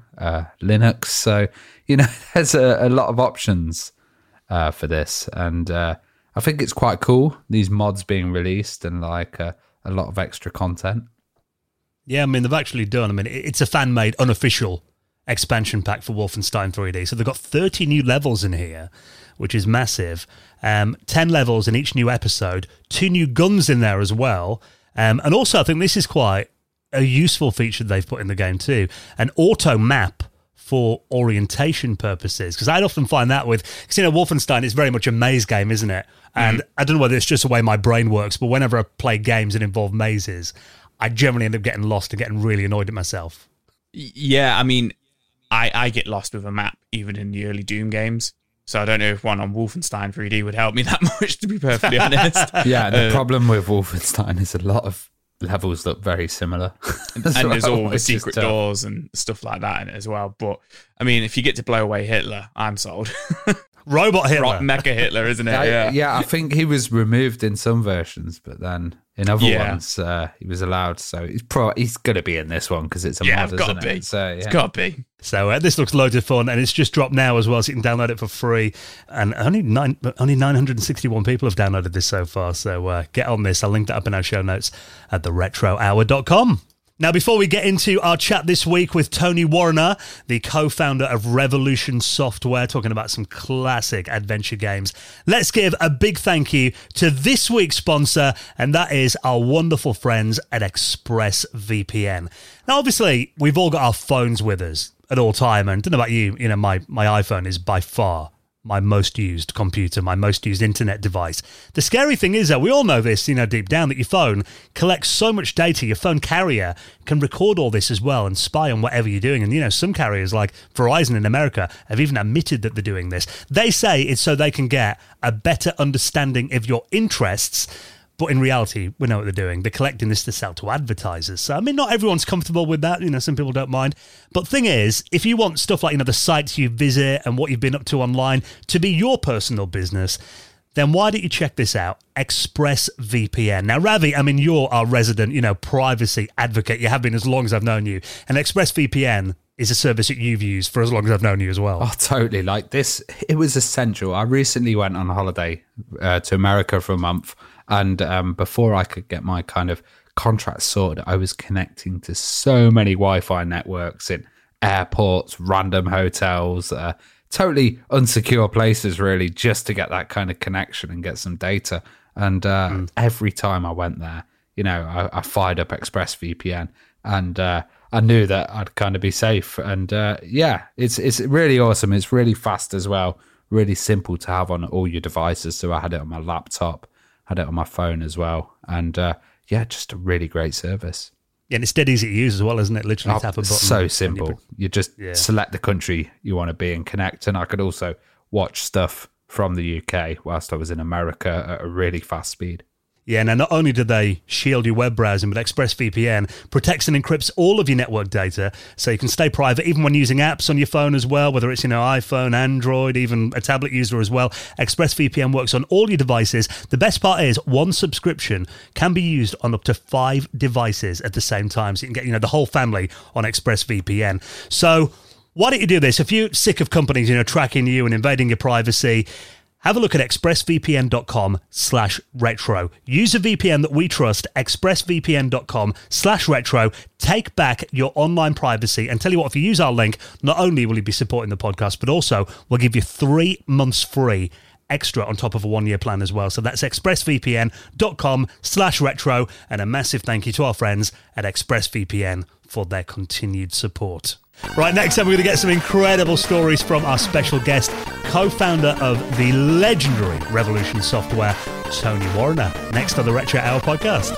Linux. So, you know, there's a lot of options for this. And I think it's quite cool, these mods being released and like a lot of extra content. Yeah, I mean, they've actually done, I mean, it's a fan-made, unofficial expansion pack for Wolfenstein 3D. So they've got 30 new levels in here, which is massive. 10 levels in each new episode, 2 new guns in there as well. And also, I think this is quite a useful feature they've put in the game too, an auto map for orientation purposes. Because I'd often find that with, because, you know, Wolfenstein is very much a maze game, isn't it? And I don't know whether it's just the way my brain works, but whenever I play games that involve mazes, I generally end up getting lost and getting really annoyed at myself. Yeah, I mean, I get lost with a map even in the early Doom games. So I don't know if one on Wolfenstein 3D would help me that much, to be perfectly honest. Yeah, the problem with Wolfenstein is a lot of levels look very similar. And well, there's all the secret doors and stuff like that in it as well. But, I mean, if you get to blow away Hitler, I'm sold. Robot Hitler. Mecha Hitler, isn't it? Yeah, I think he was removed in some versions, but then in other ones he was allowed. So he's going to be in this one because it's a mod, isn't it? So, yeah, it's got to be. So this looks loads of fun, and it's just dropped now as well, so you can download it for free. And only 961 people have downloaded this so far, so get on this. I'll link that up in our show notes at theretrohour.com. Now, before we get into our chat this week with Tony Warriner, the co-founder of Revolution Software, talking about some classic adventure games, let's give a big thank you to this week's sponsor, and that is our wonderful friends at ExpressVPN. Now, obviously, we've all got our phones with us at all time, and I don't know about you, you know, my iPhone is by far my most used computer, my most used internet device. The scary thing is that we all know this, you know, deep down, that your phone collects so much data. Your phone carrier can record all this as well and spy on whatever you're doing. And, you know, some carriers like Verizon in America have even admitted that they're doing this. They say it's so they can get a better understanding of your interests. But in reality, we know what they're doing. They're collecting this to sell to advertisers. So, I mean, not everyone's comfortable with that. You know, some people don't mind. But thing is, if you want stuff like, you know, the sites you visit and what you've been up to online to be your personal business, then why don't you check this out? ExpressVPN. Now, Ravi, I mean, you're our resident, you know, privacy advocate. You have been as long as I've known you. And ExpressVPN is a service that you've used for as long as I've known you as well. Oh, totally. Like this, it was essential. I recently went on holiday to America for a month. And before I could get my kind of contract sorted, I was connecting to so many Wi-Fi networks in airports, random hotels, totally unsecure places, really, just to get that kind of connection and get some data. And every time I went there, you know, I fired up ExpressVPN, and I knew that I'd kind of be safe. And yeah, it's really awesome. It's really fast as well, really simple to have on all your devices. So I had it on my laptop. Had it on my phone as well. And yeah, just a really great service. Yeah, and it's dead easy to use as well, isn't it? Literally tap a button. So simple. You just select the country you want to be in, connect. And I could also watch stuff from the UK whilst I was in America at a really fast speed. Yeah, now not only do they shield your web browsing, but ExpressVPN protects and encrypts all of your network data, so you can stay private even when using apps on your phone as well, whether it's, you know, iPhone, Android, even a tablet user as well. ExpressVPN works on all your devices. The best part is one subscription can be used on up to 5 devices at the same time, so you can get, you know, the whole family on ExpressVPN. So why don't you do this? If you're sick of companies, you know, tracking you and invading your privacy, have a look at expressvpn.com/retro. Use a VPN that we trust, expressvpn.com/retro. Take back your online privacy. And tell you what, if you use our link, not only will you be supporting the podcast, but also we'll give you 3 months free extra on top of a 1-year plan as well. So that's expressvpn.com/retro. And a massive thank you to our friends at ExpressVPN for their continued support. Right, next time we're going to get some incredible stories from our special guest, co-founder of the legendary Revolution Software, Tony Warriner, next on the Retro Hour podcast.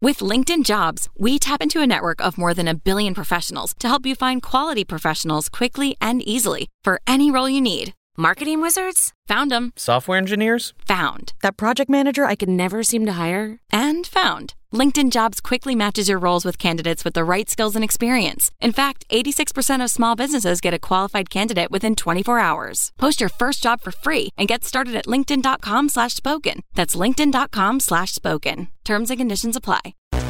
With LinkedIn Jobs, we tap into a network of more than 1 billion professionals to help you find quality professionals quickly and easily for any role you need. Marketing wizards? Found them. Software engineers? Found. That project manager I could never seem to hire? And found. LinkedIn Jobs quickly matches your roles with candidates with the right skills and experience. In fact, 86% of small businesses get a qualified candidate within 24 hours. Post your first job for free and get started at linkedin.com/spoken. That's linkedin.com/spoken. Terms and conditions apply.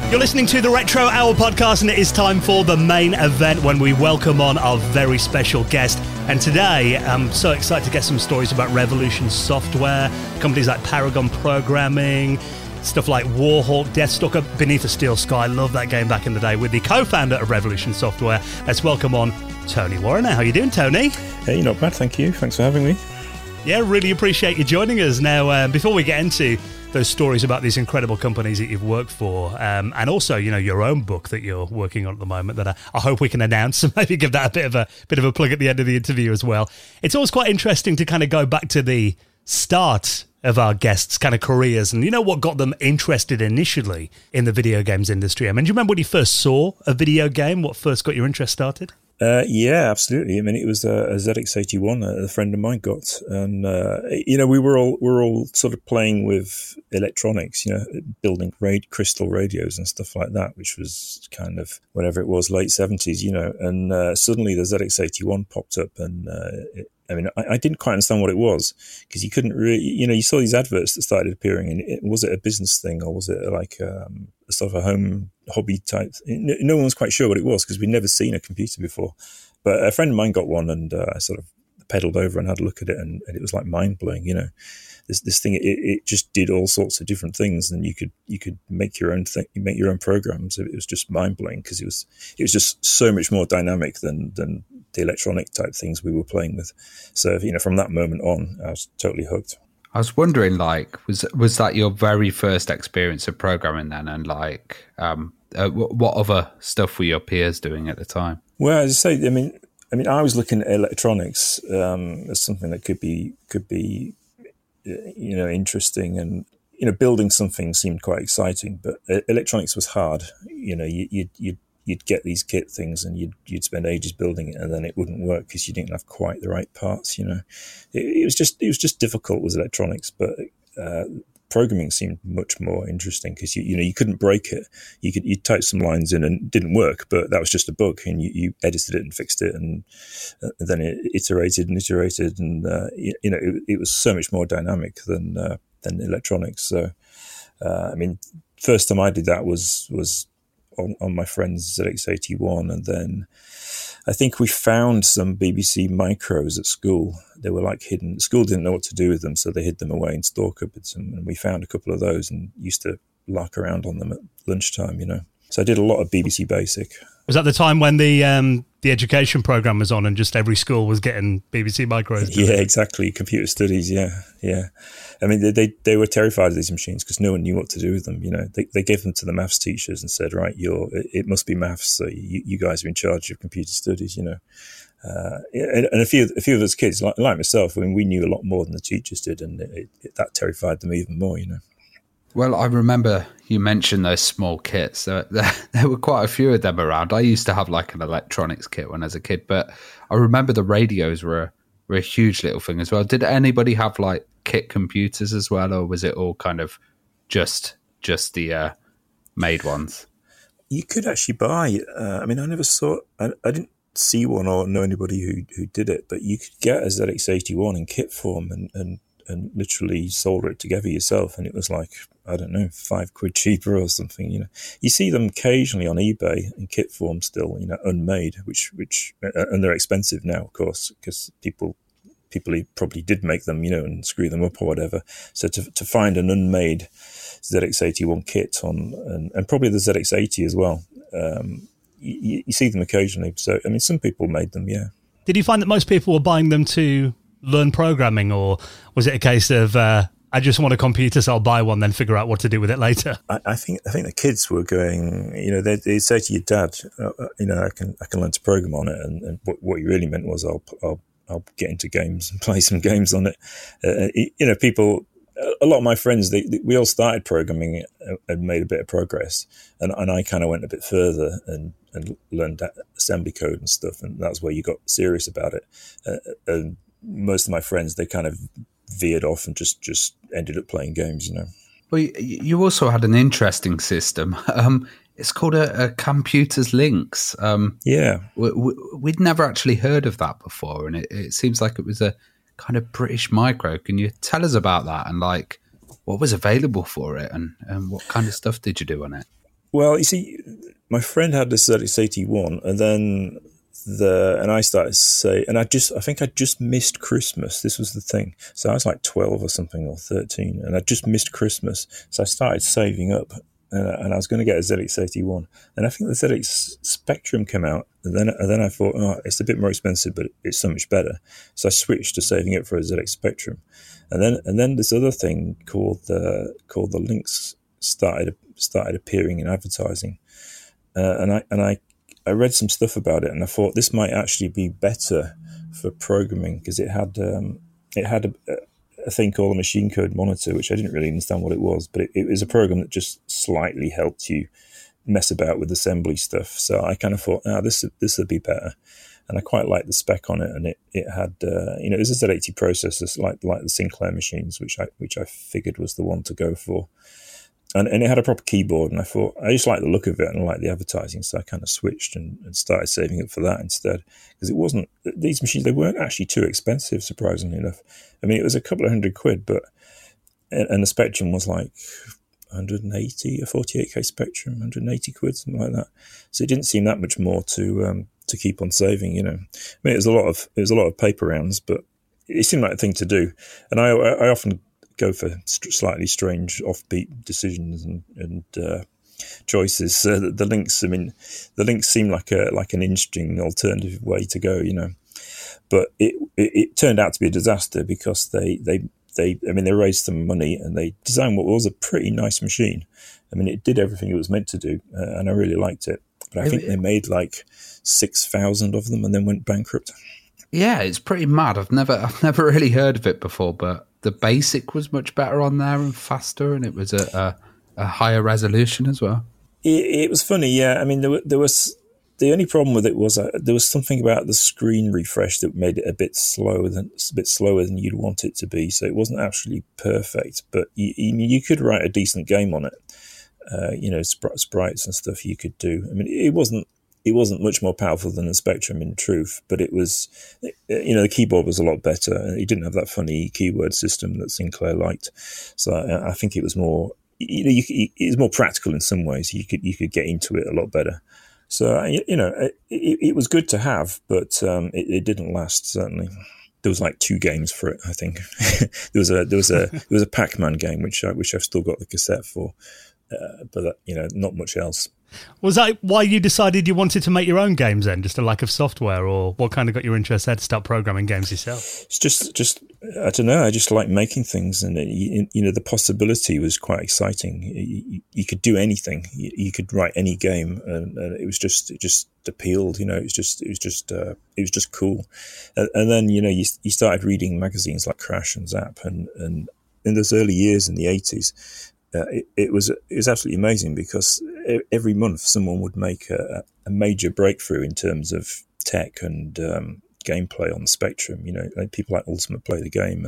You're listening to the Retro Hour podcast, and it is time for the main event when we welcome on our very special guest. And today, I'm so excited to get some stories about Revolution Software, companies like Paragon Programming, stuff like Warhawk, Deathstalker, Beneath a Steel Sky. I love that game back in the day with the co-founder of Revolution Software. Let's welcome on Tony Warriner. How are you doing, Tony? Hey, not bad, thank you. Thanks for having me. Yeah, really appreciate you joining us. Now, before we get into those stories about these incredible companies that you've worked for, and also, you know, your own book that you're working on at the moment that I hope we can announce, and maybe give that a bit of a plug at the end of the interview as well. It's always quite interesting to kind of go back to the start of our guests' kind of careers and, you know, what got them interested initially in the video games industry. I mean, do you remember when you first saw a video game, what first got your interest started? Yeah, absolutely. I mean, it was a ZX81 a friend of mine got, and you know, we were all sort of playing with electronics, you know, building crystal radios and stuff like that, which was kind of whatever it was, late 70s, you know. And suddenly the ZX81 popped up, and I didn't quite understand what it was, because you couldn't really, you know, you saw these adverts that started appearing, and was it a business thing, or was it like sort of a home hobby type? No one was quite sure what it was, because we'd never seen a computer before. But a friend of mine got one, and I sort of pedalled over and had a look at it, and it was like mind blowing, you know. This thing, it just did all sorts of different things, and you could make your own thing, make your own programs. It was just mind blowing, because it was just so much more dynamic than the electronic type things we were playing with. So, you know, from that moment on, I was totally hooked. I was wondering, like, was that your very first experience of programming then? And like, what other stuff were your peers doing at the time? Well, as I say, I mean, I was looking at electronics as something that could be, you know, interesting, and, you know, building something seemed quite exciting, but electronics was hard. You know, you'd get these kit things, and you'd spend ages building it, and then it wouldn't work because you didn't have quite the right parts. You know, it was just difficult with electronics, but programming seemed much more interesting, because you know you couldn't break it. You typed some lines in and it didn't work, but that was just a bug, and you edited it and fixed it, and then it iterated, and you know, it was so much more dynamic than electronics. So I mean, first time I did that was on my friend's ZX81, and then I think we found some BBC Micros at school. They were like hidden. The school didn't know what to do with them, so they hid them away in store cupboards, and we found a couple of those and used to lark around on them at lunchtime, you know. So I did a lot of BBC Basic. Was that the time when the education program was on, and just every school was getting BBC Micros? Yeah, exactly. Computer Studies, yeah. I mean, they were terrified of these machines because no one knew what to do with them, you know. They gave them to the maths teachers and said, right, it must be maths, so you guys are in charge of Computer Studies, you know. And a few of us kids, like myself, I mean, we knew a lot more than the teachers did, and that terrified them even more, you know. Well, I remember you mentioned those small kits. There were quite a few of them around. I used to have like an electronics kit when I was a kid, but I remember the radios were a huge little thing as well. Did anybody have like kit computers as well, or was it all kind of just the made ones? You could actually buy. I mean, I never saw. I didn't see one or know anybody who did it, but you could get a ZX81 in kit form and literally solder it together yourself, and it was like, I don't know, £5 cheaper or something, you know. You see them occasionally on eBay in kit form still, you know, unmade, which and they're expensive now, of course, because people probably did make them, you know, and screw them up or whatever. So to find an unmade ZX81 kit on, and probably the ZX80 as well, you see them occasionally. So, I mean, some people made them, yeah. Did you find that most people were buying them to learn programming, or was it a case of I just want a computer, so I'll buy one, then figure out what to do with it later? I think the kids were going, you know, they'd say to your dad, you know, I can learn to program on it, and what you really meant was I'll get into games and play some games on it. You know, people. A lot of my friends, we all started programming and made a bit of progress, and I kind of went a bit further and learned assembly code and stuff, and that's where you got serious about it, and most of my friends, they kind of veered off and just ended up playing games, you know. Well, you also had an interesting system. It's called a Computers Links. Yeah. We'd never actually heard of that before, and it seems like it was a kind of British micro. Can you tell us about that and, like, what was available for it and what kind of stuff did you do on it? Well, you see, my friend had this ZX81, and then I think I just missed Christmas. This was the thing. So I was like 12 or something, or 13, and I just missed Christmas. So I started saving up, and I was going to get a ZX81. And I think the ZX Spectrum came out, and then I thought, oh, it's a bit more expensive, but it's so much better. So I switched to saving up for a ZX Spectrum, and then this other thing called the Lynx started appearing in advertising, and I read some stuff about it, and I thought this might actually be better for programming, because it had a thing called a machine code monitor, which I didn't really understand what it was, but it was a program that just slightly helped you mess about with assembly stuff. So I kind of thought, this would be better, and I quite liked the spec on it, and it had it was a Z80 processor like the Sinclair machines, which I figured was the one to go for. And it had a proper keyboard, and I thought, I just like the look of it and I like the advertising, so I kind of switched and started saving up for that instead, because it wasn't, these machines, they weren't actually too expensive, surprisingly enough. I mean, it was a couple of £100, but, and the Spectrum was like 180, a 48K Spectrum, £180, something like that. So it didn't seem that much more to keep on saving, you know. I mean, it was a lot of paper rounds, but it seemed like a thing to do, and I often go for slightly strange offbeat decisions and choices. So the Links, I mean, the Links seem like an interesting alternative way to go, you know, but it turned out to be a disaster, because they raised some money and they designed what was a pretty nice machine. I mean, it did everything it was meant to do, and I really liked it, but I think they made like 6,000 of them and then went bankrupt. Yeah, it's pretty mad. I've never really heard of it before, but the BASIC was much better on there and faster, and it was a higher resolution as well. It was funny, yeah. I mean, there was the only problem with it was there was something about the screen refresh that made it a bit slower than you'd want it to be. So it wasn't actually perfect, but you could write a decent game on it. Sprites and stuff you could do. I mean, it wasn't much more powerful than the Spectrum in truth, but it was, you know, the keyboard was a lot better, and it didn't have that funny keyword system that Sinclair liked. So I think it was more, you know, it was more practical in some ways. You could get into it a lot better. So, you know, it was good to have, but it didn't last, certainly. There was like 2 games for it, I think. there was a Pac-Man game, which I've still got the cassette for, but that, you know, not much else. Was that why you decided you wanted to make your own games then? Just a lack of software, or what kind of got your interest there to start programming games yourself? It's just I don't know. I just like making things, and you know, the possibility was quite exciting. You could do anything. You could write any game, and it just appealed. You know, it was just cool. And then, you know, you started reading magazines like Crash and Zap, and in those early years in the 80s. It was absolutely amazing, because every month someone would make a major breakthrough in terms of tech and gameplay on the Spectrum. You know, like people like Ultimate Play the Game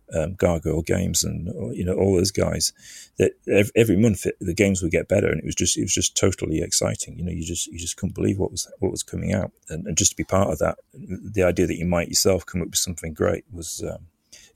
and Gargoyle Games, and, you know, all those guys. That every month the games would get better, and it was just totally exciting. You know, you just couldn't believe what was coming out, and just to be part of that, the idea that you might yourself come up with something great was.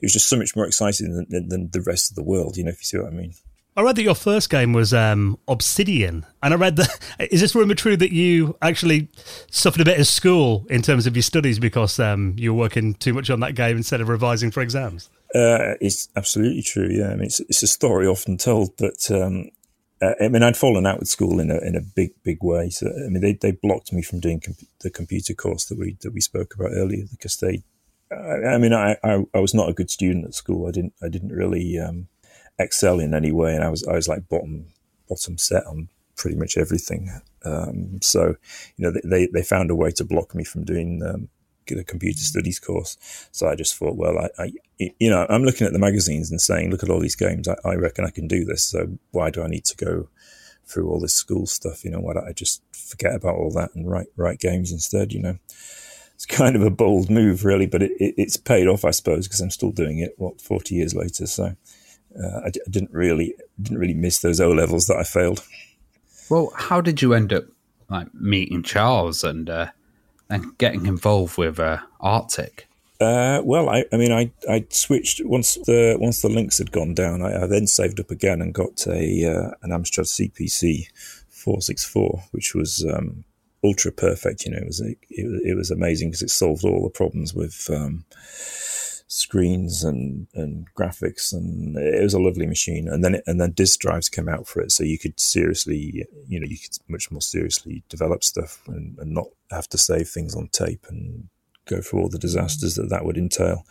It was just so much more exciting than the rest of the world, you know, if you see what I mean. I read that your first game was Obsidian, and I read that, is this rumor true that you actually suffered a bit at school in terms of your studies because you were working too much on that game instead of revising for exams? It's absolutely true, yeah. I mean, it's a story often told, but I mean, I'd fallen out with school in a big way. So, I mean, they blocked me from doing the computer course that we spoke about earlier, because they. I mean, I was not a good student at school. I didn't really excel in any way, and I was like bottom set on pretty much everything. So, you know, they found a way to block me from doing the computer studies course. So I just thought, well, you know, I'm looking at the magazines and saying, look at all these games. I reckon I can do this. So why do I need to go through all this school stuff? You know, why don't I just forget about all that and write games instead? You know. It's kind of a bold move, really, but it's paid off, I suppose, because I'm still doing it, 40 years later. So I didn't really miss those O-levels that I failed. Well, how did you end up meeting Charles and getting involved with Arctic? Well, I switched once the Linux had gone down. I then saved up again and got an Amstrad CPC 464, which was ultra perfect. You know, it was amazing because it solved all the problems with screens and graphics, and it was a lovely machine. And then disk drives came out for it, so you could seriously, you could much more seriously develop stuff and not have to save things on tape and go for all the disasters that would entail.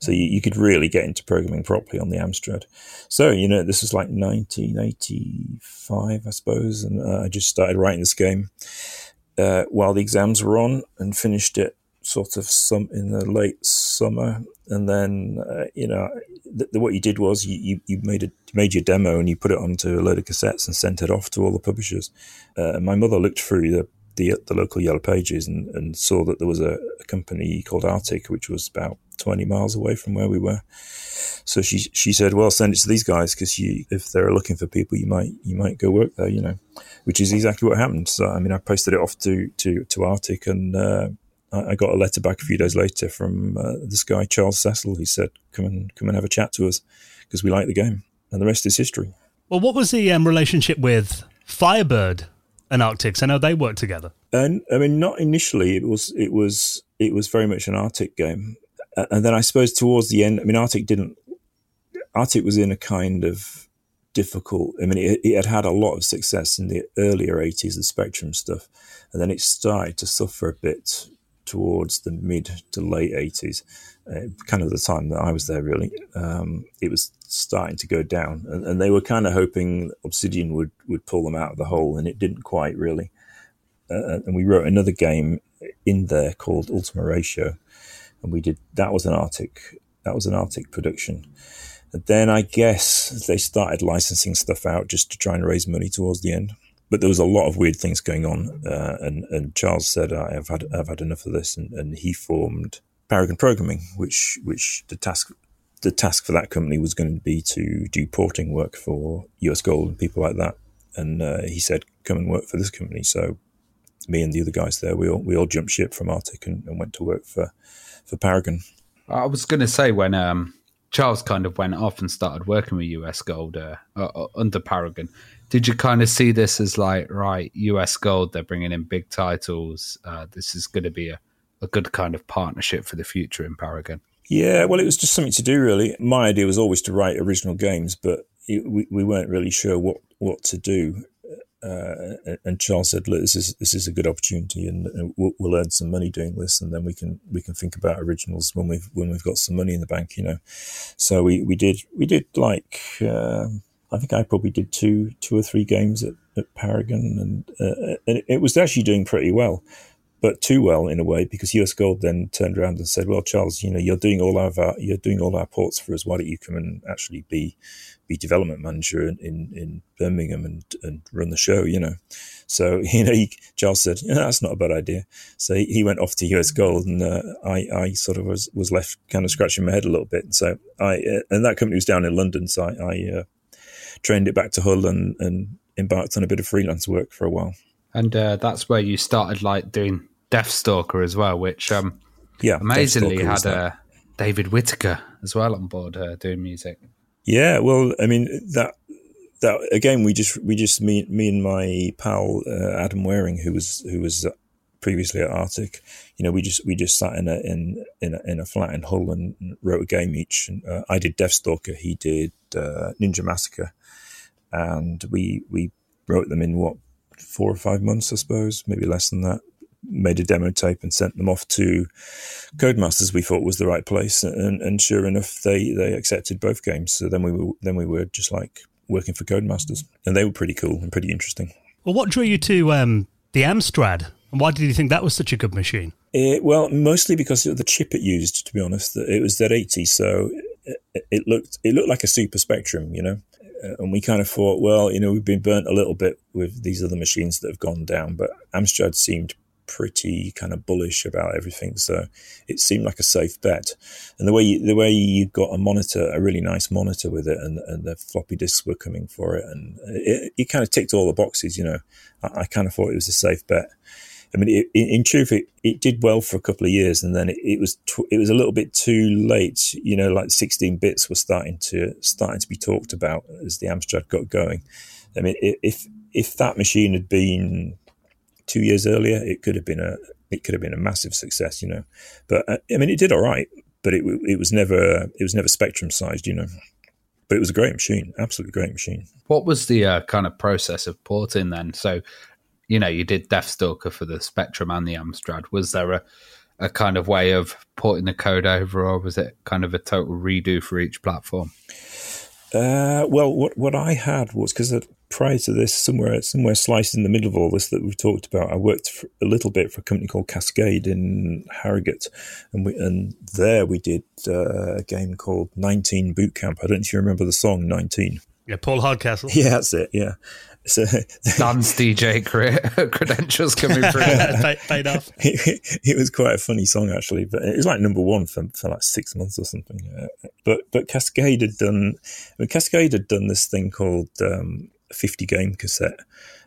So you could really get into programming properly on the Amstrad. So, this was like 1985, I suppose, and I just started writing this game while the exams were on, and finished it sort of in the late summer. And then, what you did was you made your demo and you put it onto a load of cassettes and sent it off to all the publishers. My mother looked through the local Yellow Pages and saw that there was a company called Arctic, which was about 20 miles away from where we were. So she said, well, send it to these guys, because if they're looking for people, you might go work there, which is exactly what happened. So, I posted it off to Arctic, and I got a letter back a few days later from this guy, Charles Cecil, who said, come and have a chat to us because we like the game. And the rest is history. Well, what was the relationship with Firebird and Arctic? I know they work together. And not initially. It was very much an Arctic game, and then I suppose towards the end, Arctic was in a kind of difficult. It had had a lot of success in the earlier 80s, the Spectrum stuff, and then it started to suffer a bit towards the mid to late 80s, kind of the time that I was there. Really, it was starting to go down, and they were kind of hoping Obsidian would pull them out of the hole, and it didn't quite really. And we wrote another game in there called Ultima Ratio, and that was an Arctic production. And then I guess they started licensing stuff out just to try and raise money towards the end. But there was a lot of weird things going on, and Charles said, I've had enough of this, and he formed Paragon Programming, which the task for that company was going to be to do porting work for US Gold and people like that. And he said, come and work for this company. So me and the other guys there, we all jumped ship from Arctic and went to work for Paragon. I was going to say, when Charles kind of went off and started working with US Gold under Paragon, did you kind of see this as like, right, US Gold, they're bringing in big titles. This is going to be a good kind of partnership for the future in Paragon? Yeah, well, it was just something to do, really. My idea was always to write original games, but we weren't really sure what to do. And Charles said, "Look, this is a good opportunity, and we'll earn some money doing this, and then we can think about originals when we've got some money in the bank, " So we did like I think I probably did two or three games at Paragon, and it was actually doing pretty well. But too well, in a way, because US Gold then turned around and said, "Well, Charles, you're doing all our ports for us. Why don't you come and actually be development manager in Birmingham and run the show?" So Charles said, "Yeah, that's not a bad idea." So he went off to US Gold, and I sort of was left kind of scratching my head a little bit. So and that company was down in London, so I trained it back to Hull and embarked on a bit of freelance work for a while. And that's where you started doing Deathstalker as well, which amazingly had David Whittaker as well on board doing music. Yeah, well, that again, we just me and my pal Adam Waring, who was previously at Arctic, we just sat in a flat in Hull and wrote a game each. And, I did Deathstalker, he did Ninja Massacre, and we wrote them in 4 or 5 months, I suppose, maybe less than that. Made a demo tape and sent them off to Codemasters. We thought was the right place, and sure enough, they accepted both games. So then we were just like working for Codemasters, and they were pretty cool and pretty interesting. Well, what drew you to the Amstrad, and why did you think that was such a good machine? Well, mostly because of the chip it used. To be honest, it was Z80, so it looked like a Super Spectrum, And we kind of thought, well, we've been burnt a little bit with these other machines that have gone down, but Amstrad seemed pretty kind of bullish about everything, so it seemed like a safe bet. And the way you got a monitor, a really nice monitor with it, and the floppy disks were coming for it, and it kind of ticked all the boxes, you know. I kind of thought it was a safe bet. I mean, in truth, it did well for a couple of years, and then it was a little bit too late. You know, like 16 bits were starting to be talked about as the Amstrad got going. I mean, if that machine had been 2 years earlier, it could have been a massive success. You know, but I mean, it did all right, but it was never Spectrum sized. You know, but it was a great machine, absolutely great machine. What was the kind of process of porting then? So, you know, you did Deathstalker for the Spectrum and the Amstrad. Was there a kind of way of porting the code over, or was it kind of a total redo for each platform? Well, what I had was, because prior to this, somewhere sliced in the middle of all this that we've talked about, I worked for a little bit for a company called Cascade in Harrogate, and there we did a game called 19 Boot Camp. I don't know if you remember the song 19. Yeah, Paul Hardcastle. Yeah, that's it, yeah. So, Dan's DJ career credentials coming through. Paid off. It was quite a funny song, actually, but it was like number one for like 6 months or something. But Cascade had done, this thing called 50 game cassette,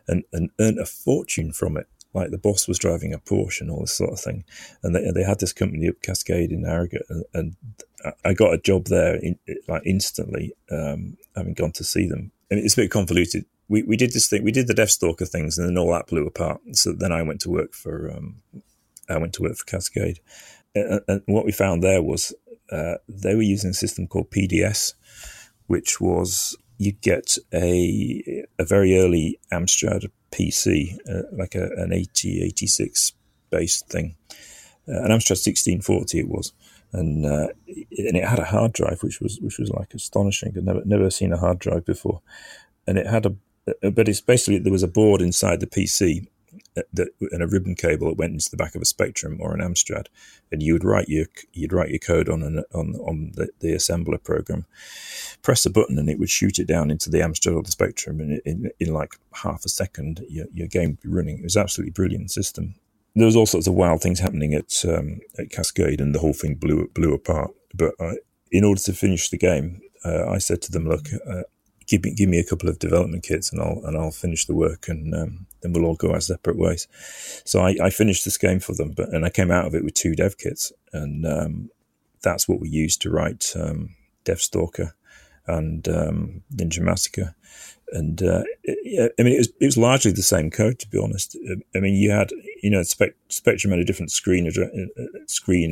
and earned a fortune from it. Like the boss was driving a Porsche and all this sort of thing. And they had this company up Cascade in Harrogate, and I got a job there instantly, having gone to see them. I mean, it's a bit convoluted. We did this thing. We did the Deathstalker things, and then all that blew apart. So then I went to work for Cascade, and what we found there was they were using a system called PDS, which was you'd get a very early Amstrad PC, like an 8086 based thing, an Amstrad 1640 it was. And it had a hard drive, which was like astonishing. I'd never seen a hard drive before, and it had but it's basically there was a board inside the PC and a ribbon cable that went into the back of a Spectrum or an Amstrad, and you would write your code on the assembler program, press a button, and it would shoot it down into the Amstrad or the Spectrum, and in like half a second your game would be running. It was an absolutely brilliant system. There was all sorts of wild things happening at Cascade, and the whole thing blew apart. But in order to finish the game, I said to them, "Look, give me a couple of development kits, and I'll finish the work, and then we'll all go our separate ways." So I finished this game for them, and I came out of it with 2 dev kits, and that's what we used to write Deathstalker and Ninja Massacre. And it was largely the same code, to be honest. I mean, you had, you know, Spectrum had a different screen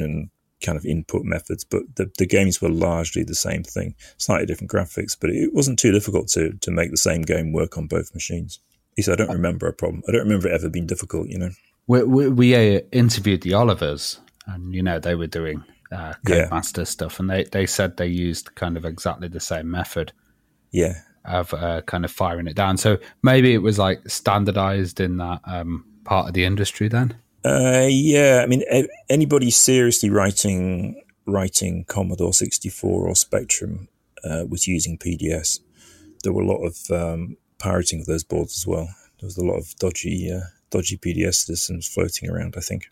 and kind of input methods, but the games were largely the same thing, slightly different graphics. But it wasn't too difficult to make the same game work on both machines. At least I don't remember a problem. I don't remember it ever being difficult, you know. We interviewed the Olivers, and, you know, they were doing Codemaster stuff, and they said they used kind of exactly the same method. Yeah. Of kind of firing it down. So maybe it was like standardized in that part of the industry then? Yeah, I mean, anybody seriously writing Commodore 64 or Spectrum was using PDS. There were a lot of pirating of those boards as well. There was a lot of dodgy PDS systems floating around, I think,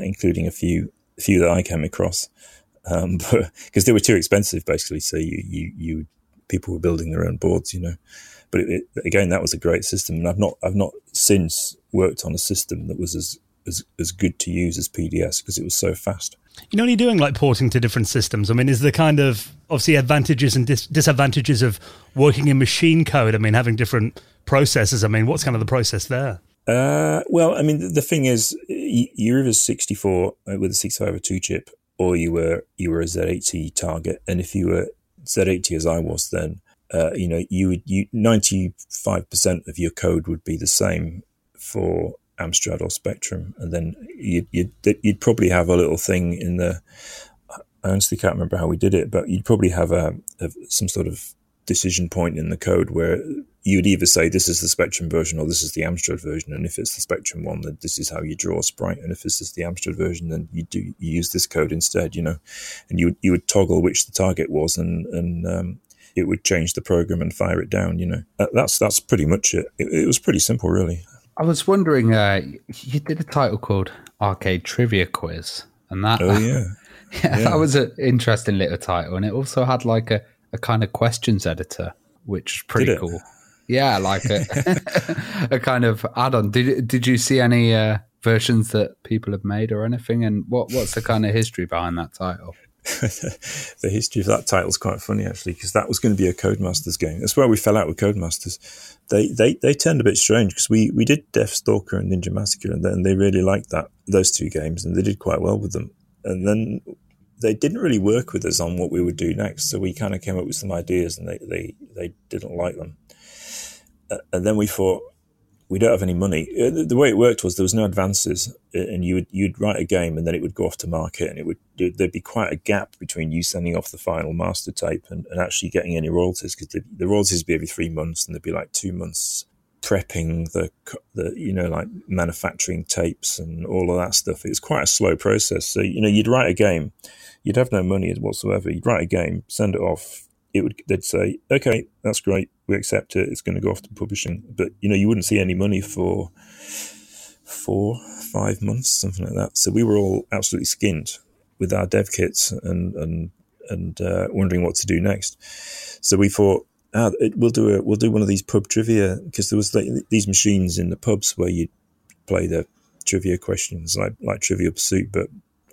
including a few that I came across, because they were too expensive, basically, so you people were building their own boards, you know. But again, that was a great system, and I've not since worked on a system that was as good to use as PDS, because it was so fast. You know, when you're doing like porting to different systems, I mean, is the kind of obviously advantages and disadvantages of working in machine code? I mean, having different processes. I mean, what's kind of the process there? Well, I mean, the thing is, you're either 64 with a 652 chip, or you were a Z80 target, and if you were Z80 as I was then, you know, you 95% of your code would be the same for Amstrad or Spectrum, and then you'd probably have a little thing in the. I honestly can't remember how we did it, but you'd probably have some sort of decision point in the code where you would either say this is the Spectrum version or this is the Amstrad version, and if it's the Spectrum one, then this is how you draw a sprite, and if this is the Amstrad version, then you use this code instead, you know, and you would toggle which the target was, and it would change the program and fire it down, you know. That's pretty much it. It was pretty simple, really. I was wondering, you did a title called Arcade Trivia Quiz, and that that was an interesting little title, and it also had like a kind of questions editor, which is pretty cool. Yeah, like a kind of add-on. Did you see any versions that people have made or anything? And what's the kind of history behind that title? The history of that title is quite funny, actually, because that was going to be a Codemasters game. That's where we fell out with Codemasters. They turned a bit strange because we did Deathstalker and Ninja Massacre, and they really liked those two games, and they did quite well with them. And then they didn't really work with us on what we would do next, so we kind of came up with some ideas, and they didn't like them. And then we thought, we don't have any money. The way it worked was there was no advances, and you'd write a game, and then it would go off to market, and there'd be quite a gap between you sending off the final master tape and actually getting any royalties, because the royalties would be every 3 months, and there'd be like 2 months prepping the like manufacturing tapes and all of that stuff. It's quite a slow process. So you'd write a game, you'd have no money whatsoever. You'd write a game, send it off. They'd say, okay, that's great, we accept it, it's going to go off to publishing, but you wouldn't see any money for 4-5 months, something like that. So we were all absolutely skinned with our dev kits and wondering what to do next. So we thought, we'll do one of these pub trivia, because there was these machines in the pubs where you'd play the trivia questions like Trivia Pursuit, but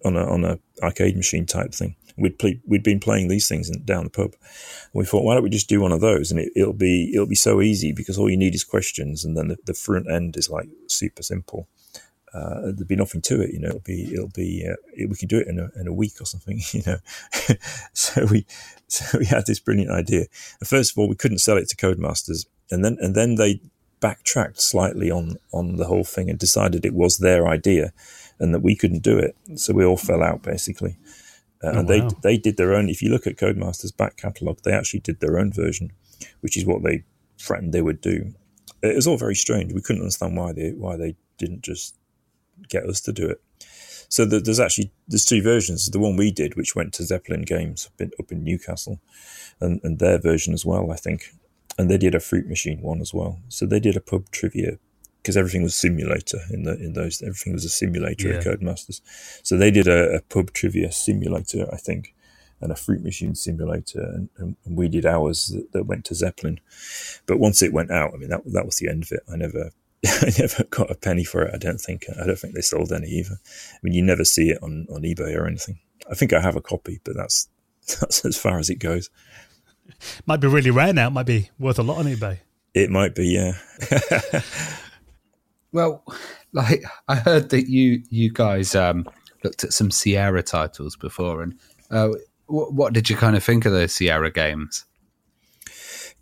on a arcade machine type thing. We'd been playing these things down the pub. And we thought, why don't we just do one of those? And it'll be so easy, because all you need is questions, and then the front end is like super simple. There'd be nothing to it, we could do it in a week or something, So we had this brilliant idea. And first of all, we couldn't sell it to Codemasters, and then they backtracked slightly on the whole thing and decided it was their idea and that we couldn't do it. So we all fell out, basically. They did their own. If you look at Codemasters' back catalogue, they actually did their own version, which is what they threatened they would do. It was all very strange. We couldn't understand why they didn't just get us to do it. So there's two versions. The one we did, which went to Zeppelin Games up in Newcastle, and their version as well, I think. And they did a Fruit Machine one as well. So they did a pub trivia, because everything was simulator in those. Everything was a simulator at Codemasters. So they did a pub trivia simulator, I think, and a Fruit Machine simulator, and we did ours that went to Zeppelin. But once it went out, I mean, that was the end of it. I never got a penny for it. I don't think they sold any either. I mean, you never see it on eBay or anything. I think I have a copy, but that's as far as it goes. Might be really rare now. It might be worth a lot on eBay. It might be, yeah. Well, like, I heard that you guys looked at some Sierra titles before, and what did you kind of think of those Sierra games?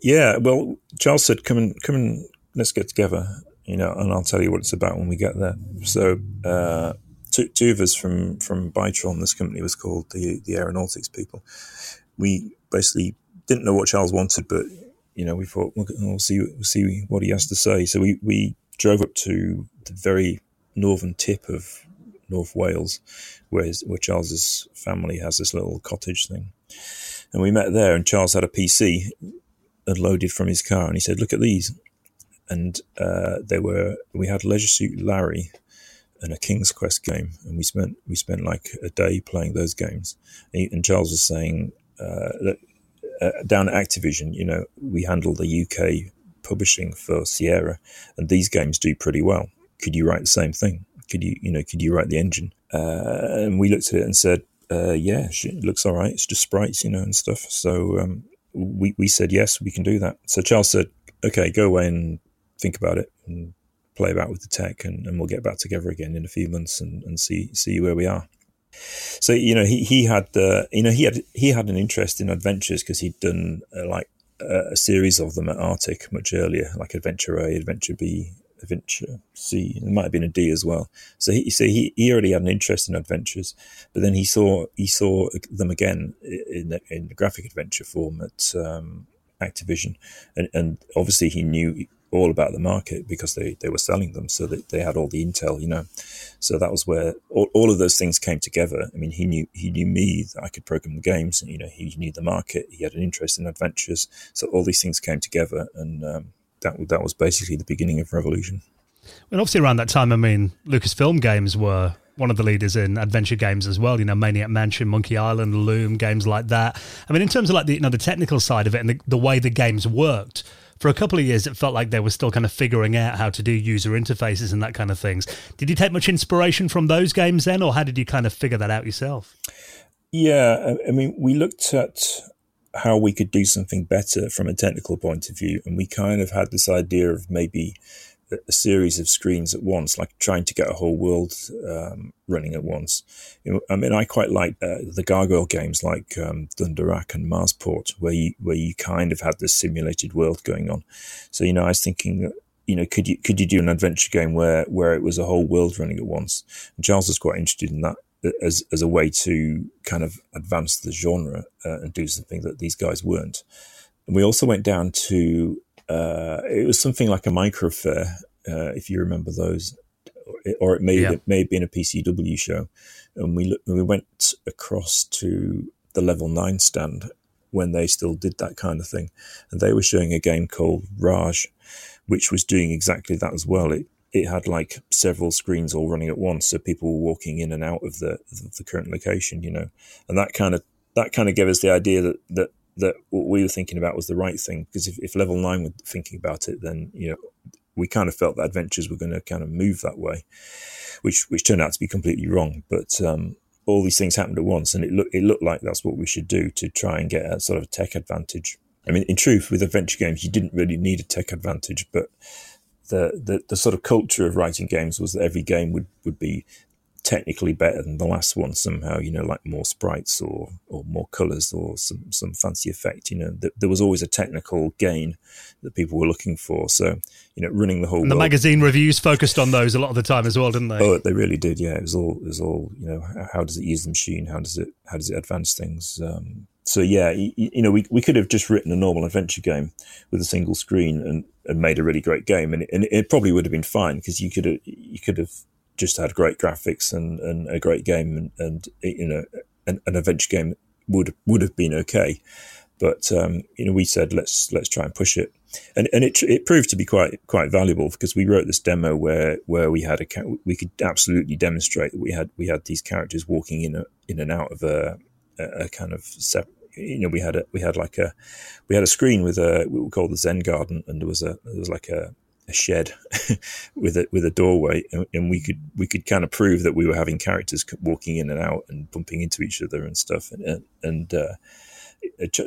Yeah, well, Charles said, "Come and let's get together, and I'll tell you what it's about when we get there." So, two of us from Bytron, this company was called the Aeronautics people. We basically didn't know what Charles wanted, but we thought we'll see what he has to say. So we drove up to the very northern tip of North Wales, where Charles's family has this little cottage thing. And we met there, and Charles had a PC unloaded from his car, and he said, "Look at these." And we had Leisure Suit Larry and a King's Quest game, and we spent like a day playing those games. And Charles was saying, look, down at Activision, we handle the UK publishing for Sierra, and these games do pretty well. Could you write the same thing? Could you write the engine? And we looked at it and said, yeah, it looks all right. It's just sprites, and stuff. So we said, yes, we can do that. So Charles said, okay, go away and think about it and play about with the tech, and we'll get back together again in a few months and see where we are. So, he had an interest in adventures, because he'd done a series of them at Arctic much earlier, like Adventure A, Adventure B, Adventure C. There might have been a D as well. So he already had an interest in adventures, but then he saw them again in the graphic adventure form at Activision, and obviously he knew all about the market, because they were selling them, so that they had all the intel. So that was where all of those things came together. I mean, he knew me, that I could program the games, and he knew the market. He had an interest in adventures, so all these things came together, and that was basically the beginning of Revolution. And obviously around that time, I mean, Lucasfilm games were one of the leaders in adventure games as well, you know, Maniac Mansion, Monkey Island, Loom, games like that. I mean, in terms of like the, you know, the technical side of it and the way the games worked, for a couple of years it felt like they were still kind of figuring out how to do user interfaces and that kind of things. Did you take much inspiration from those games then, or how did you kind of figure that out yourself? Yeah, I mean, we looked at how we could do something better from a technical point of view, and we kind of had this idea of maybe a series of screens at once, like trying to get a whole world running at once. You know, I mean, I quite like the Gargoyle games like Dunderac and Marsport, where you kind of had this simulated world going on. So, you know, I was thinking, you know, could you do an adventure game where it was a whole world running at once? And Charles was quite interested in that as a way to kind of advance the genre and do something that these guys weren't. And we also went down to it was something like a microfair, if you remember those, or it may have been a PCW show. And we went across to the Level 9 stand when they still did that kind of thing. And they were showing a game called Raj, which was doing exactly that as well. It had like several screens all running at once. So people were walking in and out of the current location, you know, and that kind of gave us the idea that what we were thinking about was the right thing, because if Level 9 were thinking about it, then, you know, we kind of felt that adventures were going to kind of move that way, which turned out to be completely wrong. But all these things happened at once, and it looked like that's what we should do to try and get a sort of tech advantage. I mean, in truth, with adventure games, you didn't really need a tech advantage, but the sort of culture of writing games was that every game would be technically better than the last one somehow, you know, like more sprites or more colours or some fancy effect, you know. There was always a technical gain that people were looking for. So, you know, running the whole world. And the magazine reviews focused on those a lot of the time as well, didn't they? Oh, they really did, yeah. It was all, you know, how does it use the machine? How does it advance things? So, yeah, you know, we could have just written a normal adventure game with a single screen and made a really great game. And it probably would have been fine, because you could have just had great graphics and a great game, and you know, an adventure game would have been okay, but you know, we said let's try and push it, and it proved to be quite valuable, because we wrote this demo where we could absolutely demonstrate that we had these characters walking in and out of a kind of separate. You know, we had a screen with what we call the Zen Garden, and there was like a shed with a doorway, and we could kind of prove that we were having characters walking in and out and bumping into each other and stuff, and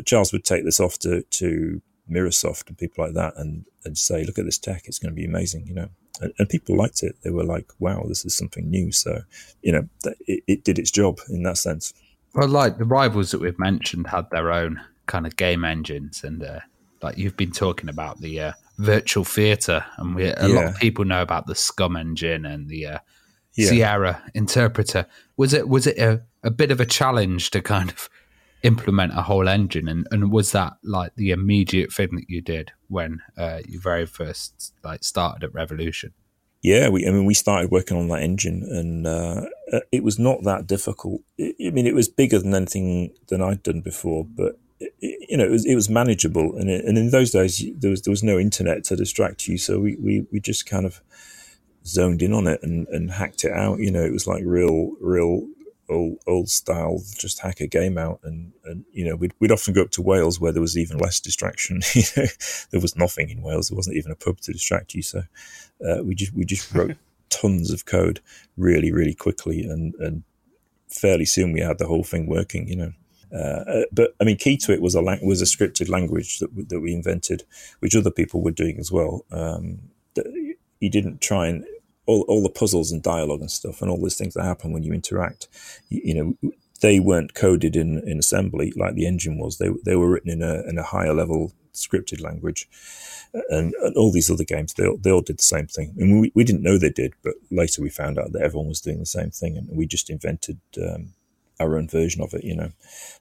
Charles would take this off to Microsoft and people like that and say, look at this tech, it's going to be amazing, you know, and people liked it. They were like, wow, this is something new. So, you know, it did its job in that sense. Well, like the rivals that we've mentioned had their own kind of game engines, and like you've been talking about the virtual theatre, and a lot of people know about the Scum engine and the Sierra interpreter. Was it a bit of a challenge to kind of implement a whole engine, and was that like the immediate thing that you did when you very first like started at Revolution? Yeah, we started working on that engine, and it was not that difficult. I mean, it was bigger than anything than I'd done before, but you know, it was manageable, and in those days there was no internet to distract you, so we just kind of zoned in on it and hacked it out. You know, it was like real old style, just hack a game out, and you know, we'd often go up to Wales where there was even less distraction. You know, there was nothing in Wales. There wasn't even a pub to distract you, so we just wrote tons of code really, really quickly, and fairly soon we had the whole thing working. You know. But I mean, key to it was a scripted language that we invented, which other people were doing as well. You didn't try and all the puzzles and dialogue and stuff and all those things that happen when you interact. You know, they weren't coded in assembly like the engine was. They were written in a higher level scripted language, and all these other games they all did the same thing. And we didn't know they did, but later we found out that everyone was doing the same thing, and we just invented our own version of it, you know.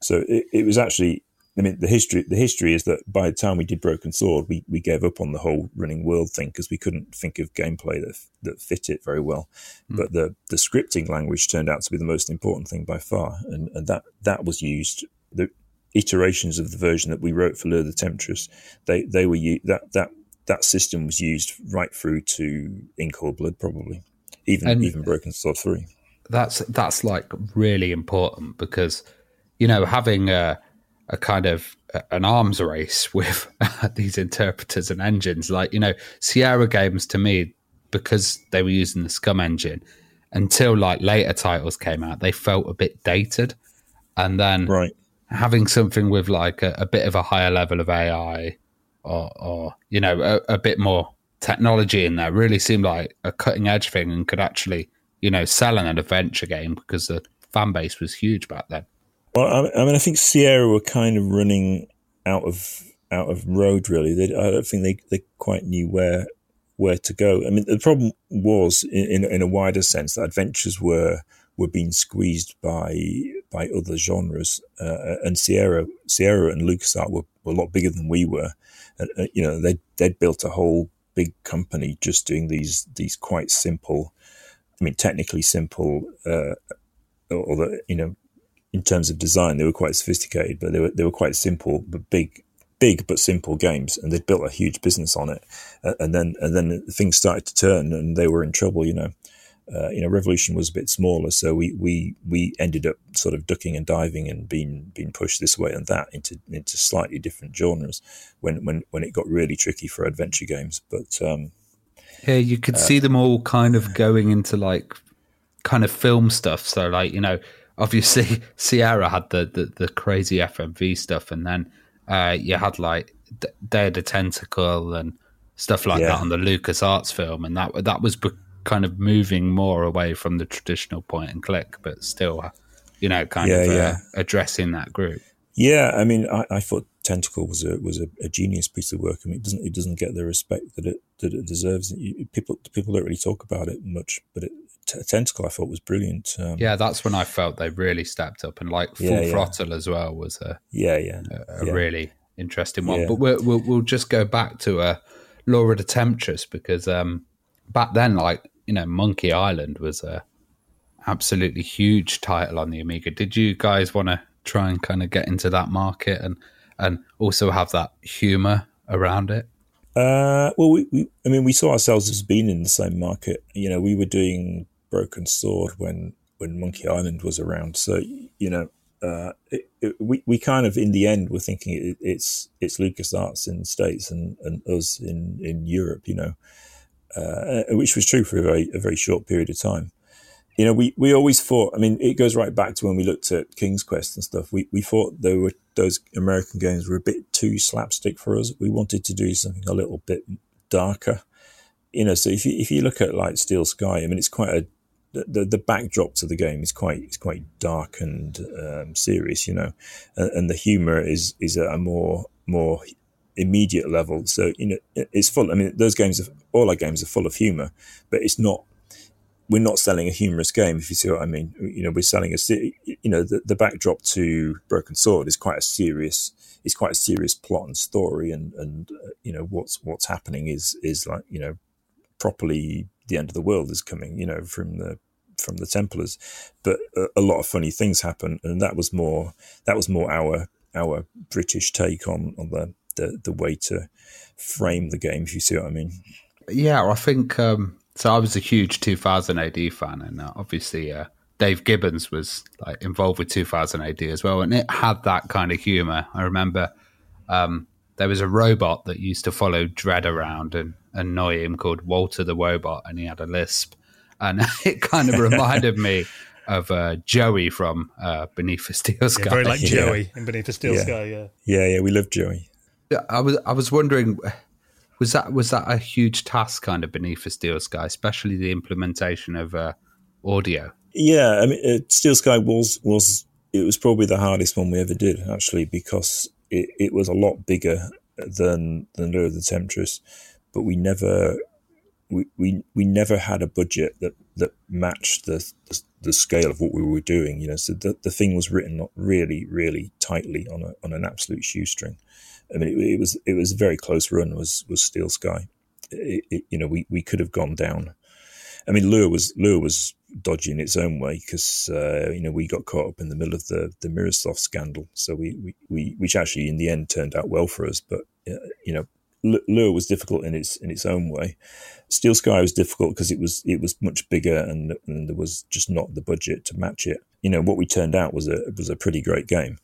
So it was actually, I mean, the history is that by the time we did Broken Sword, we gave up on the whole running world thing because we couldn't think of gameplay that fit it very well. Mm. But the scripting language turned out to be the most important thing by far, and that was used. The iterations of the version that we wrote for Lure the Temptress, they were that that system was used right through to In Cold Blood, probably even Broken Sword 3. That's like really important because, you know, having a kind of an arms race with these interpreters and engines, like, you know, Sierra Games to me, because they were using the Scum engine until like later titles came out, they felt a bit dated. And then having something with like a bit of a higher level of AI or you know, a bit more technology in there really seemed like a cutting edge thing and could actually, you know, sell an adventure game because the fan base was huge back then. Well, I mean, I think Sierra were kind of running out of road, really. I don't think they quite knew where to go. I mean, the problem was, in a wider sense, that adventures were being squeezed by other genres, and Sierra and LucasArts were a lot bigger than we were. And, you know, they'd built a whole big company just doing these quite simple, I mean, technically simple, although, you know, in terms of design, they were quite sophisticated, but they were quite simple, but big but simple games, and they'd built a huge business on it. And then things started to turn, and they were in trouble. You know, Revolution was a bit smaller, so we ended up sort of ducking and diving and being pushed this way and that into slightly different genres when it got really tricky for adventure games. But yeah, you could see them all kind of going into like kind of film stuff. So like, you know. Obviously, Sierra had the crazy FMV stuff, and then you had like Day of the Tentacle and stuff like that on the LucasArts film, and that was kind of moving more away from the traditional point and click, but still, you know, kind of addressing that group. Yeah, I mean, I thought Tentacle was a genius piece of work. I mean, it doesn't get the respect that it deserves. People don't really talk about it much, but Tentacle I thought was brilliant. That's when I felt they really stepped up, and like Full Throttle as well was a really interesting one. But we'll just go back to Laura the Temptress, because back then, like, you know, Monkey Island was a absolutely huge title on the Amiga. Did you guys want to try and kind of get into that market and also have that humor around it? Well, we saw ourselves as being in the same market. You know, we were doing Broken Sword when Monkey Island was around. So, you know, we kind of, in the end, were thinking it's LucasArts in the States and us in Europe, you know, which was true for a very short period of time. You know, we always thought, I mean, it goes right back to when we looked at King's Quest and stuff. We thought those American games were a bit too slapstick for us. We wanted to do something a little bit darker. You know, so if you look at like Steel Sky, I mean, it's quite the backdrop to the game is quite dark and serious, you know, and the humor is at a more immediate level. So, you know, it's full. I mean, those games, all our games are full of humor, but it's not. We're not selling a humorous game, if you see what I mean. You know, we're selling the backdrop to Broken Sword is quite a serious plot and story, and you know, what's happening is like, you know, properly the end of the world is coming, you know, from the Templars, but a lot of funny things happen, and that was more our British take on the way to frame the game, if you see what I mean. Yeah, I think. So I was a huge 2000 AD fan, and obviously Dave Gibbons was like involved with 2000 AD as well, and it had that kind of humour. I remember there was a robot that used to follow Dredd around and annoy him called Walter the Wobot, and he had a lisp, and it kind of reminded me of Joey from Beneath a Steel Sky. Yeah, very like Joey in Beneath a Steel Sky, Yeah, we loved Joey. I was wondering... Was that a huge task, kind of, Beneath a Steel Sky, especially the implementation of audio? Yeah, I mean, Steel Sky was probably the hardest one we ever did, actually, because it was a lot bigger than Lure of the Temptress, but we never had a budget that matched the scale of what we were doing. You know, so the thing was written really, really tightly on an absolute shoestring. I mean, it was a very close run. Was Steel Sky? You know, we could have gone down. I mean, Lure was dodgy in its own way because you know, we got caught up in the middle of the Microsoft scandal. So which actually in the end turned out well for us. But you know, Lure was difficult in its own way. Steel Sky was difficult because it was much bigger and there was just not the budget to match it. You know, what we turned out was a pretty great game.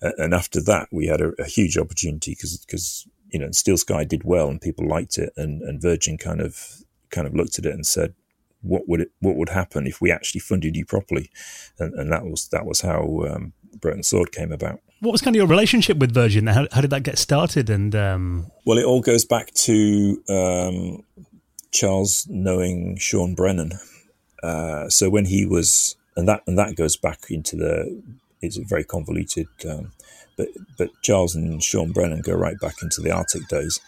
And after that, we had a huge opportunity because you know, Steel Sky did well and people liked it, and Virgin kind of looked at it and said, what would happen if we actually funded you properly? And that was how Broken Sword came about. What was kind of your relationship with Virgin? How did that get started? And well, it all goes back to Charles knowing Sean Brennan. So when he was, and that goes back into it's very convoluted. But Charles and Sean Brennan go right back into the Arctic days.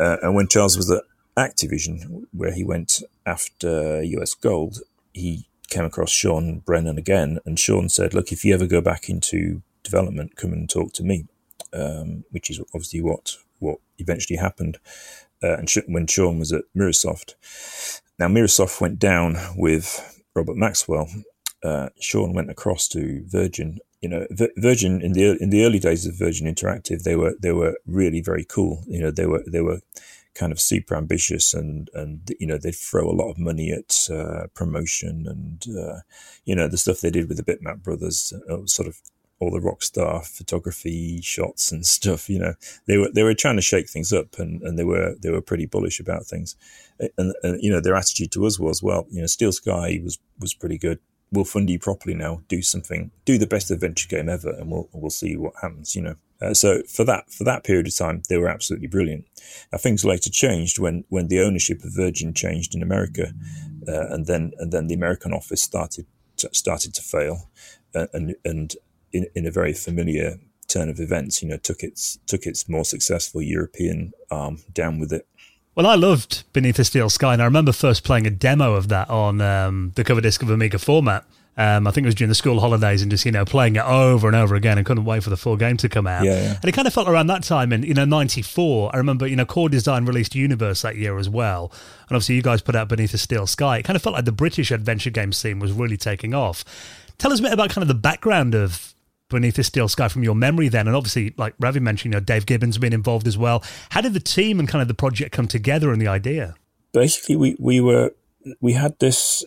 And when Charles was at Activision, where he went after US Gold, he came across Sean Brennan again, and Sean said, "Look, if you ever go back into development, come and talk to me," which is obviously what eventually happened. When Sean was at Microsoft, now Microsoft went down with Robert Maxwell. Sean went across to Virgin. You know, Virgin in the early days of Virgin Interactive, they were really very cool. You know, they were kind of super ambitious, and you know, they'd throw a lot of money at promotion, and you know, the stuff they did with the Bitmap Brothers, sort of all the rock star photography shots and stuff. You know, they were trying to shake things up, and they were pretty bullish about things, and you know, their attitude to us was, well, you know, Steel Sky was pretty good. We'll fund you properly now. Do something. Do the best adventure game ever, and we'll see what happens. You know. So for that period of time, they were absolutely brilliant. Now, things later changed when the ownership of Virgin changed in America, and then the American office started to fail, and in a very familiar turn of events, you know, took its more successful European arm down with it. Well, I loved Beneath a Steel Sky, and I remember first playing a demo of that on the cover disc of Amiga format. I think it was during the school holidays, and just, you know, playing it over and over again, and couldn't wait for the full game to come out. Yeah. And it kind of felt around that time in, you know, 94. I remember, you know, Core Design released Universe that year as well. And obviously you guys put out Beneath a Steel Sky. It kind of felt like the British adventure game scene was really taking off. Tell us a bit about kind of the background of Beneath a Steel Sky from your memory then. And obviously, like Ravi mentioned, you know, Dave Gibbons been involved as well. How did the team and kind of the project come together and the idea? Basically, we had this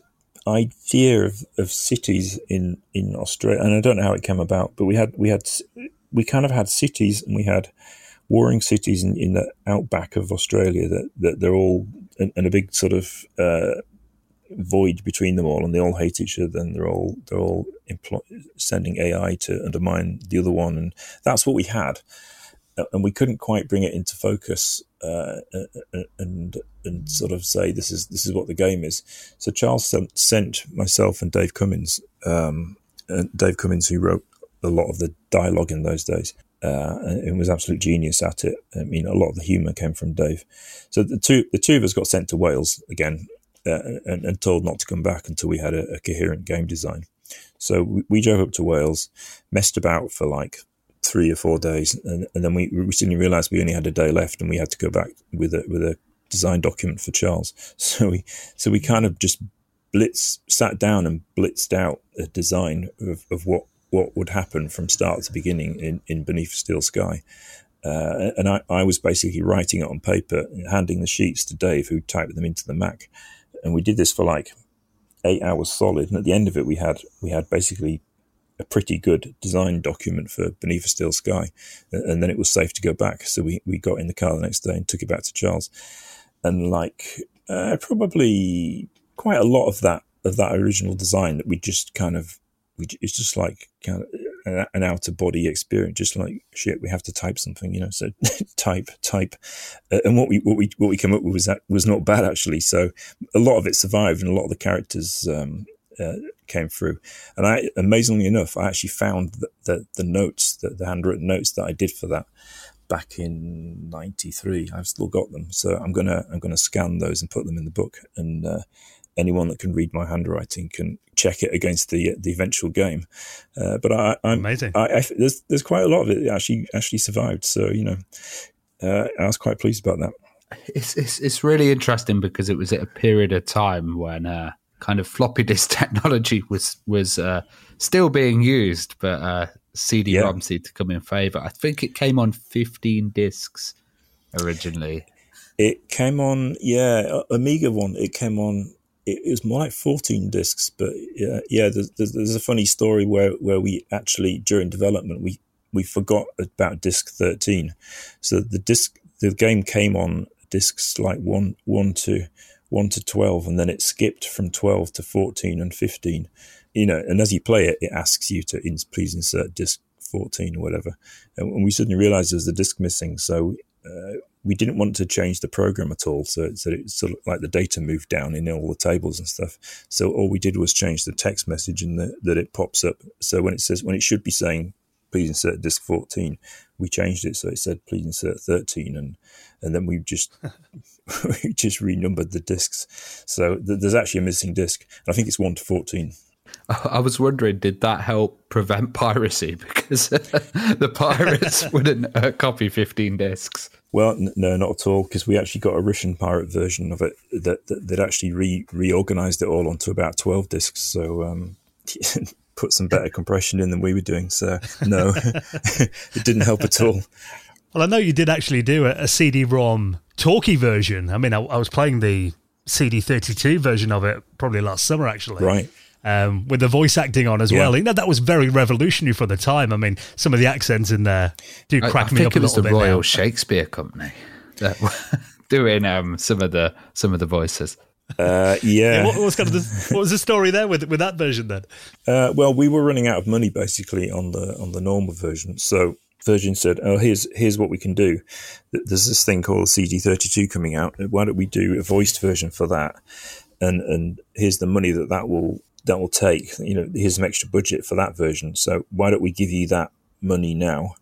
idea of cities in Australia, and I don't know how it came about, but we kind of had cities, and we had warring cities in the outback of Australia that they're all in a big sort of void between them all, and they all hate each other, and they're all sending AI to undermine the other one, and that's what we had, and we couldn't quite bring it into focus and sort of say this is what the game is. So Charles sent myself and Dave Cummins, who wrote a lot of the dialogue in those days, and was absolute genius at it. I mean, a lot of the humour came from Dave. So the two of us got sent to Wales again, and told not to come back until we had a coherent game design. So we drove up to Wales, messed about for like 3 or 4 days, and then we suddenly realised we only had a day left, and we had to go back with a design document for Charles. So we kind of just sat down and blitzed out a design of what would happen from start to beginning in Beneath Steel Sky. And I was basically writing it on paper and handing the sheets to Dave, who typed them into the Mac. And we did this for like 8 hours solid. And at the end of it, we had basically a pretty good design document for Beneath a Steel Sky. And then it was safe to go back. So we got in the car the next day and took it back to Charles. And like probably quite a lot of that original design that we just kind of, it's just like kind of an outer body experience, just like, shit, we have to type something, you know, so type. And what we came up with was not bad, actually. So a lot of it survived, and a lot of the characters came through. And I, amazingly enough, I actually found the notes, the handwritten notes that I did for that back in 93. I've still got them. So I'm going to scan those and put them in the book, and anyone that can read my handwriting can check it against the eventual game. But I'm amazing. There's quite a lot of it that actually survived. So, you know, I was quite pleased about that. It's really interesting, because it was at a period of time when kind of floppy disk technology was still being used, but CD-ROM seemed to come in favour. I think it came on 15 discs originally. It came on, yeah, Amiga one. It came on, it was more like 14 discs, but yeah, there's a funny story where we actually, during development, we forgot about disc 13. So the game came on discs like one to 12, and then it skipped from 12 to 14 and 15. You know, and as you play it, it asks you to please insert disc 14 or whatever. And we suddenly realized there's a disc missing, so we didn't want to change the program at all. So it's sort of like the data moved down in all the tables and stuff. So all we did was change the text message and that it pops up. So when it should be saying, please insert disc 14, we changed it. So it said, please insert 13. And then we just, we just renumbered the discs. So there's actually a missing disc. I think it's 1 to 14. I was wondering, did that help prevent piracy? Because the pirates wouldn't copy 15 discs. Well, no, not at all, because we actually got a Russian pirate version of it that actually reorganized it all onto about 12 discs. So put some better compression in than we were doing. So no, it didn't help at all. Well, I know you did actually do a CD-ROM talkie version. I mean, I was playing the CD32 version of it probably last summer, actually. Right. With the voice acting on as well. You know, that was very revolutionary for the time. I mean, some of the accents in there do crack me up a little bit. I think it was the Royal Shakespeare Company that were doing some of the voices. Yeah. What was the story there with that version then? Well, we were running out of money basically on the normal version, so Virgin said, "Oh, here's what we can do. There's this thing called CD32 coming out. Why don't we do a voiced version for that? And here's the money that will." That will take, you know, here's some extra budget for that version. So why don't we give you that money now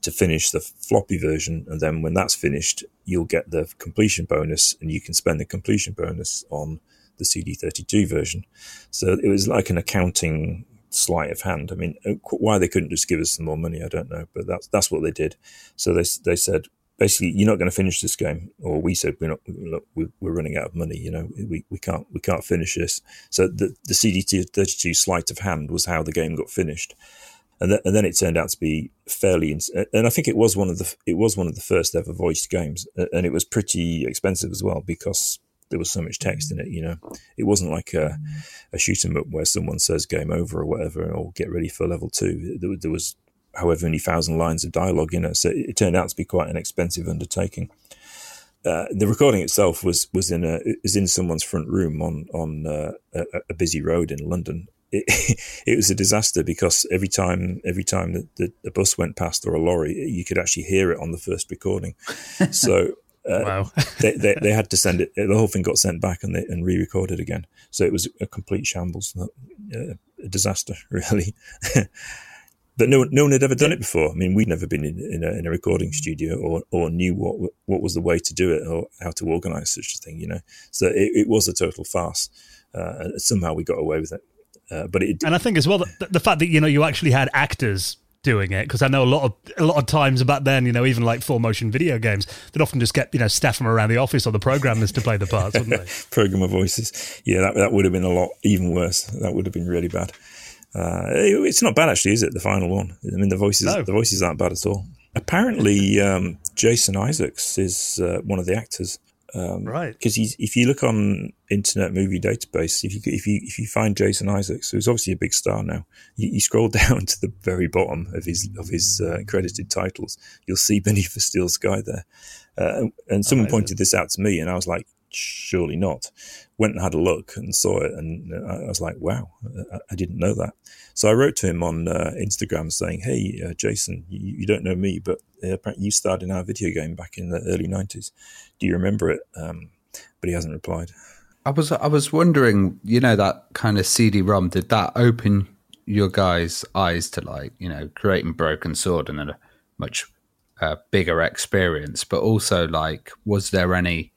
to finish the floppy version? And then when that's finished, you'll get the completion bonus and you can spend the completion bonus on the CD32 version. So it was like an accounting sleight of hand. I mean, why they couldn't just give us some more money, I don't know, but that's what they did. So they said, basically, you're not going to finish this game, or we said we're running out of money. You know, we can't finish this. So the CD32 sleight of hand was how the game got finished, and then it turned out to be fairly. And I think it was one of the first ever voiced games, and it was pretty expensive as well because there was so much text in it. You know, it wasn't like a shoot 'em up where someone says game over or whatever, or get ready for level 2. There was however many thousand lines of dialogue in it. So it turned out to be quite an expensive undertaking. The recording itself was in someone's front room on a busy road in London. It was a disaster because every time that the bus went past or a lorry, you could actually hear it on the first recording. So wow. they had to send it. The whole thing got sent back and re-recorded again. So it was a complete shambles, a disaster really. But no one had ever done it before. I mean, we'd never been in a recording studio or knew what was the way to do it or how to organise such a thing, you know. So it was a total farce. And somehow we got away with it. But it did. And I think as well, the fact that, you know, you actually had actors doing it, because I know a lot of times back then, you know, even like full motion video games, they'd often just get, you know, staff from around the office or the programmers to play the parts, wouldn't they? Programmer voices. Yeah, that would have been a lot even worse. That would have been really bad. It's not bad actually, is it? The final one. I mean, the voices aren't bad at all. Apparently, Jason Isaacs is one of the actors, right? Because if you look on Internet Movie Database, if you find Jason Isaacs, who's obviously a big star now, you scroll down to the very bottom of his credited titles, you'll see Beneath a Steel Sky there, and someone pointed this out to me, and I was like, surely not. Went and had a look and saw it, and I was like, wow, I didn't know that. So I wrote to him on Instagram saying, hey, Jason, you don't know me, but apparently you starred in our video game back in the early 90s. Do you remember it? But he hasn't replied. I was wondering, you know, that kind of CD-ROM, did that open your guys' eyes to, like, you know, creating Broken Sword and then a much bigger experience, but also, like, was there any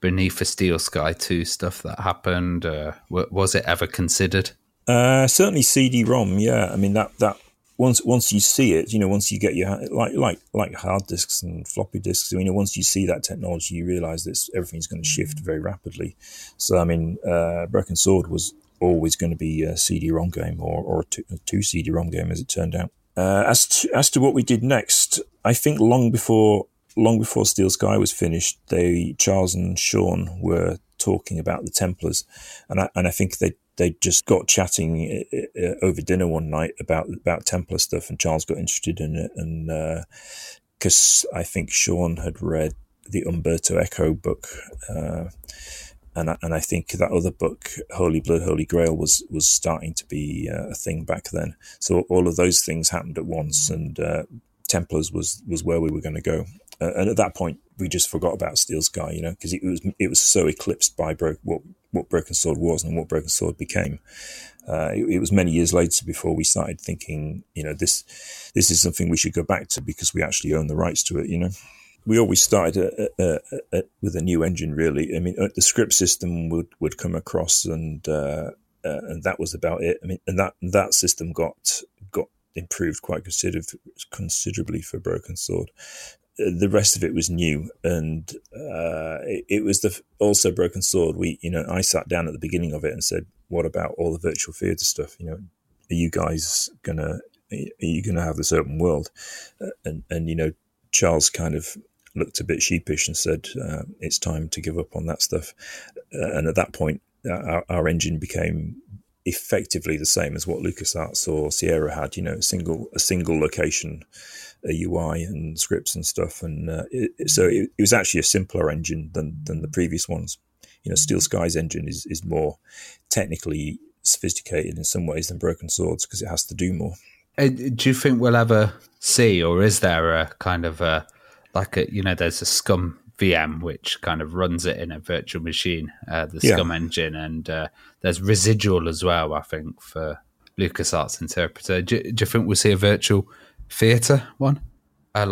Beneath a Steel Sky 2 stuff that happened? Was it ever considered? Certainly CD-ROM, yeah. I mean, that once you see it, you know, once you get your like hard disks and floppy disks, you know, once you see that technology, you realise that everything's going to shift very rapidly. So, I mean, Broken Sword was always going to be a CD-ROM game or a two CD-ROM game, as it turned out. As to what we did next, I think long before long before Steel Sky was finished, Charles and Sean were talking about the Templars, and I think they just got chatting over dinner one night about Templar stuff, and Charles got interested in it, and because I think Sean had read the Umberto Eco book, and I think that other book, Holy Blood, Holy Grail, was starting to be a thing back then. So all of those things happened at once, and Templars was where we were going to go. And at that point, we just forgot about Steel Sky, because it was so eclipsed by what Broken Sword was and what Broken Sword became. It was many years later before we started thinking, this is something we should go back to because we actually own the rights to it. We always started with a new engine, really. I mean, the script system would come across, and that was about it. I mean, and that system got improved quite considerably for Broken Sword. The rest of it was new, and it was also Broken Sword. I sat down at the beginning of it and said, "What about all the virtual theatre stuff? Are you gonna have this open world?" And Charles kind of looked a bit sheepish and said, "It's time to give up on that stuff." And at that point, our engine became effectively the same as what LucasArts or Sierra had, a single location, a UI and scripts and stuff. So it was actually a simpler engine than the previous ones. Steel Sky's engine is more technically sophisticated in some ways than Broken Swords because it has to do more. Do you think we'll ever see, or is there a kind of there's a Scum VM, which kind of runs it in a virtual machine, Scum engine, and there's Residual as well, I think, for LucasArts Interpreter. Do you think we'll see a virtual theatre one? I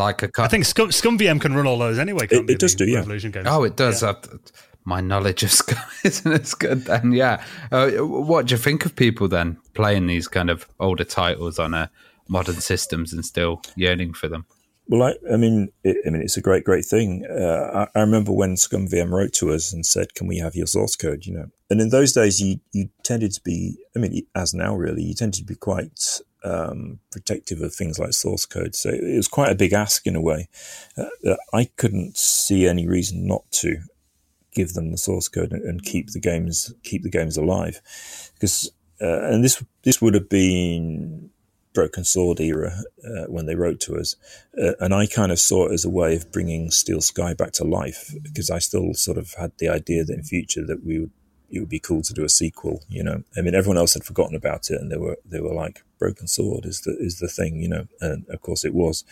think Scum VM can run all those anyway. It does do, yeah. Games. Oh, it does. Yeah. My knowledge of Scum isn't as good then, yeah. What do you think of people then playing these kind of older titles on modern systems and still yearning for them? Well, I mean, it's a great, great thing. I remember when Scum VM wrote to us and said, "Can we have your source code?" And in those days, you tended to be, I mean, as now really, you tended to be quite protective of things like source code. So it was quite a big ask in a way. I couldn't see any reason not to give them the source code and keep the games alive, because and this would have been Broken Sword era when they wrote to us, and I kind of saw it as a way of bringing Steel Sky back to life, because I still sort of had the idea that in future that it would be cool to do a sequel. I mean, everyone else had forgotten about it, and they were like, Broken Sword is the thing, and of course it was.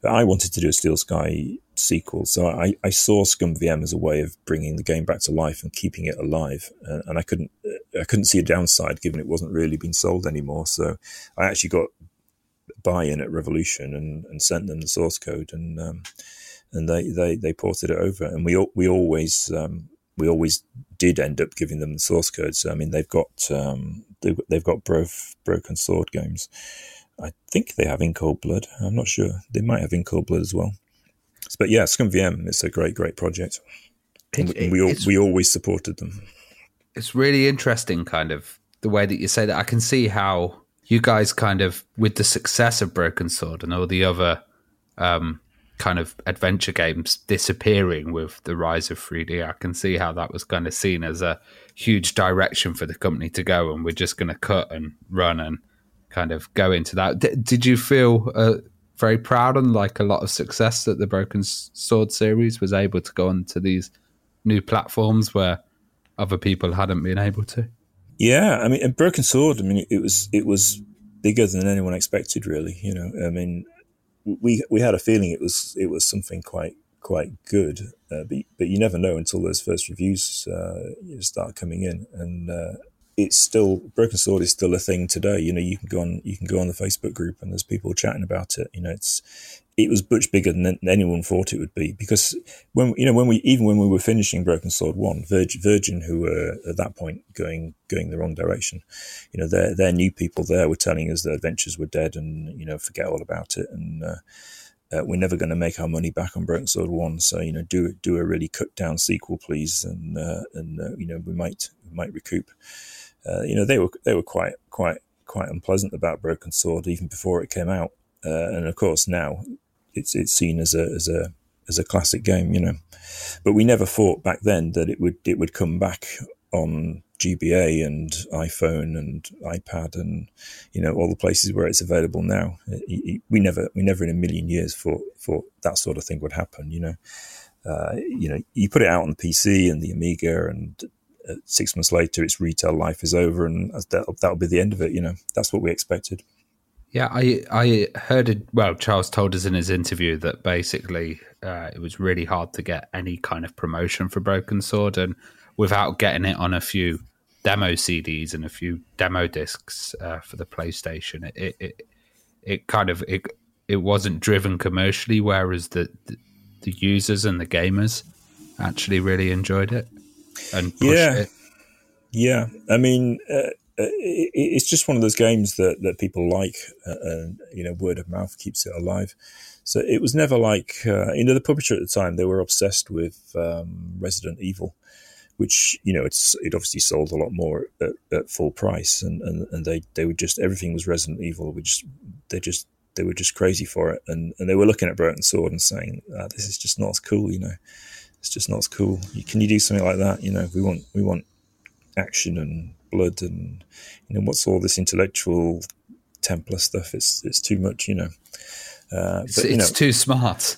But I wanted to do a Steel Sky sequel, so I saw Scum VM as a way of bringing the game back to life and keeping it alive, and I couldn't see a downside given it wasn't really being sold anymore. So I actually got buy-in at Revolution and sent them the source code, and they ported it over, and we always did end up giving them the source code. So I mean, they've got Broken Sword games. I think they have In Cold Blood. I'm not sure. They might have In Cold Blood as well. But yeah, Scum VM, it's a great, great project. We always supported them. It's really interesting, kind of, the way that you say that. I can see how you guys kind of, with the success of Broken Sword and all the other kind of adventure games disappearing with the rise of 3D, I can see how that was kind of seen as a huge direction for the company to go, and we're just going to cut and run and kind of go into that. Did you feel very proud and like a lot of success that the Broken Sword series was able to go onto these new platforms where other people hadn't been able to? Yeah, I mean, and Broken Sword, I mean, it was bigger than anyone expected, really. I mean, we had a feeling it was something quite good, but you never know until those first reviews start coming in, and it's still, Broken Sword is still a thing today. You can go on the Facebook group and there's people chatting about it. It was much bigger than anyone thought it would be, because when we were finishing Broken Sword 1, Virgin, who were at that point going the wrong direction, their new people there were telling us that adventures were dead and forget all about it, and we're never going to make our money back on Broken Sword 1, so do a really cut down sequel, please, and we might recoup. They were quite unpleasant about Broken Sword even before it came out, and of course now it's seen as a as a classic game, you know. But we never thought back then that it would come back on GBA and iPhone and iPad and, you know, all the places where it's available now. We never in a million years thought that sort of thing would happen, you know. You put it out on the PC and the Amiga, and 6 months later, its retail life is over, and that'll be the end of it, you know. That's what we expected. Yeah, I heard it. Well, Charles told us in his interview that basically it was really hard to get any kind of promotion for Broken Sword, and without getting it on a few demo CDs and a few demo discs for the PlayStation, it wasn't driven commercially. Whereas the users and the gamers actually really enjoyed it and pushed it. Yeah, I mean. It's just one of those games that people like, and you know, word of mouth keeps it alive. So it was never like the publisher at the time, they were obsessed with Resident Evil, which, you know, it obviously sold a lot more at full price, and they would just, everything was Resident Evil, which they were just crazy for it, and they were looking at Broken Sword and saying, this is just not as cool, you know, it's just not as cool. Can you do something like that? You know, we want action and blood, and you know, what's all this intellectual Templar stuff? It's too much, you know. It's too smart.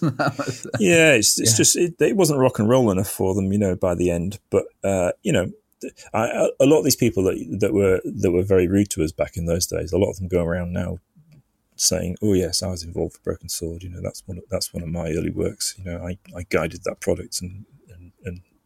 It wasn't rock and roll enough for them, you know, by the end. But a lot of these people that were very rude to us back in those days, a lot of them go around now saying, "Oh yes, I was involved with Broken Sword. You know, that's one of my early works. You know, I guided that product and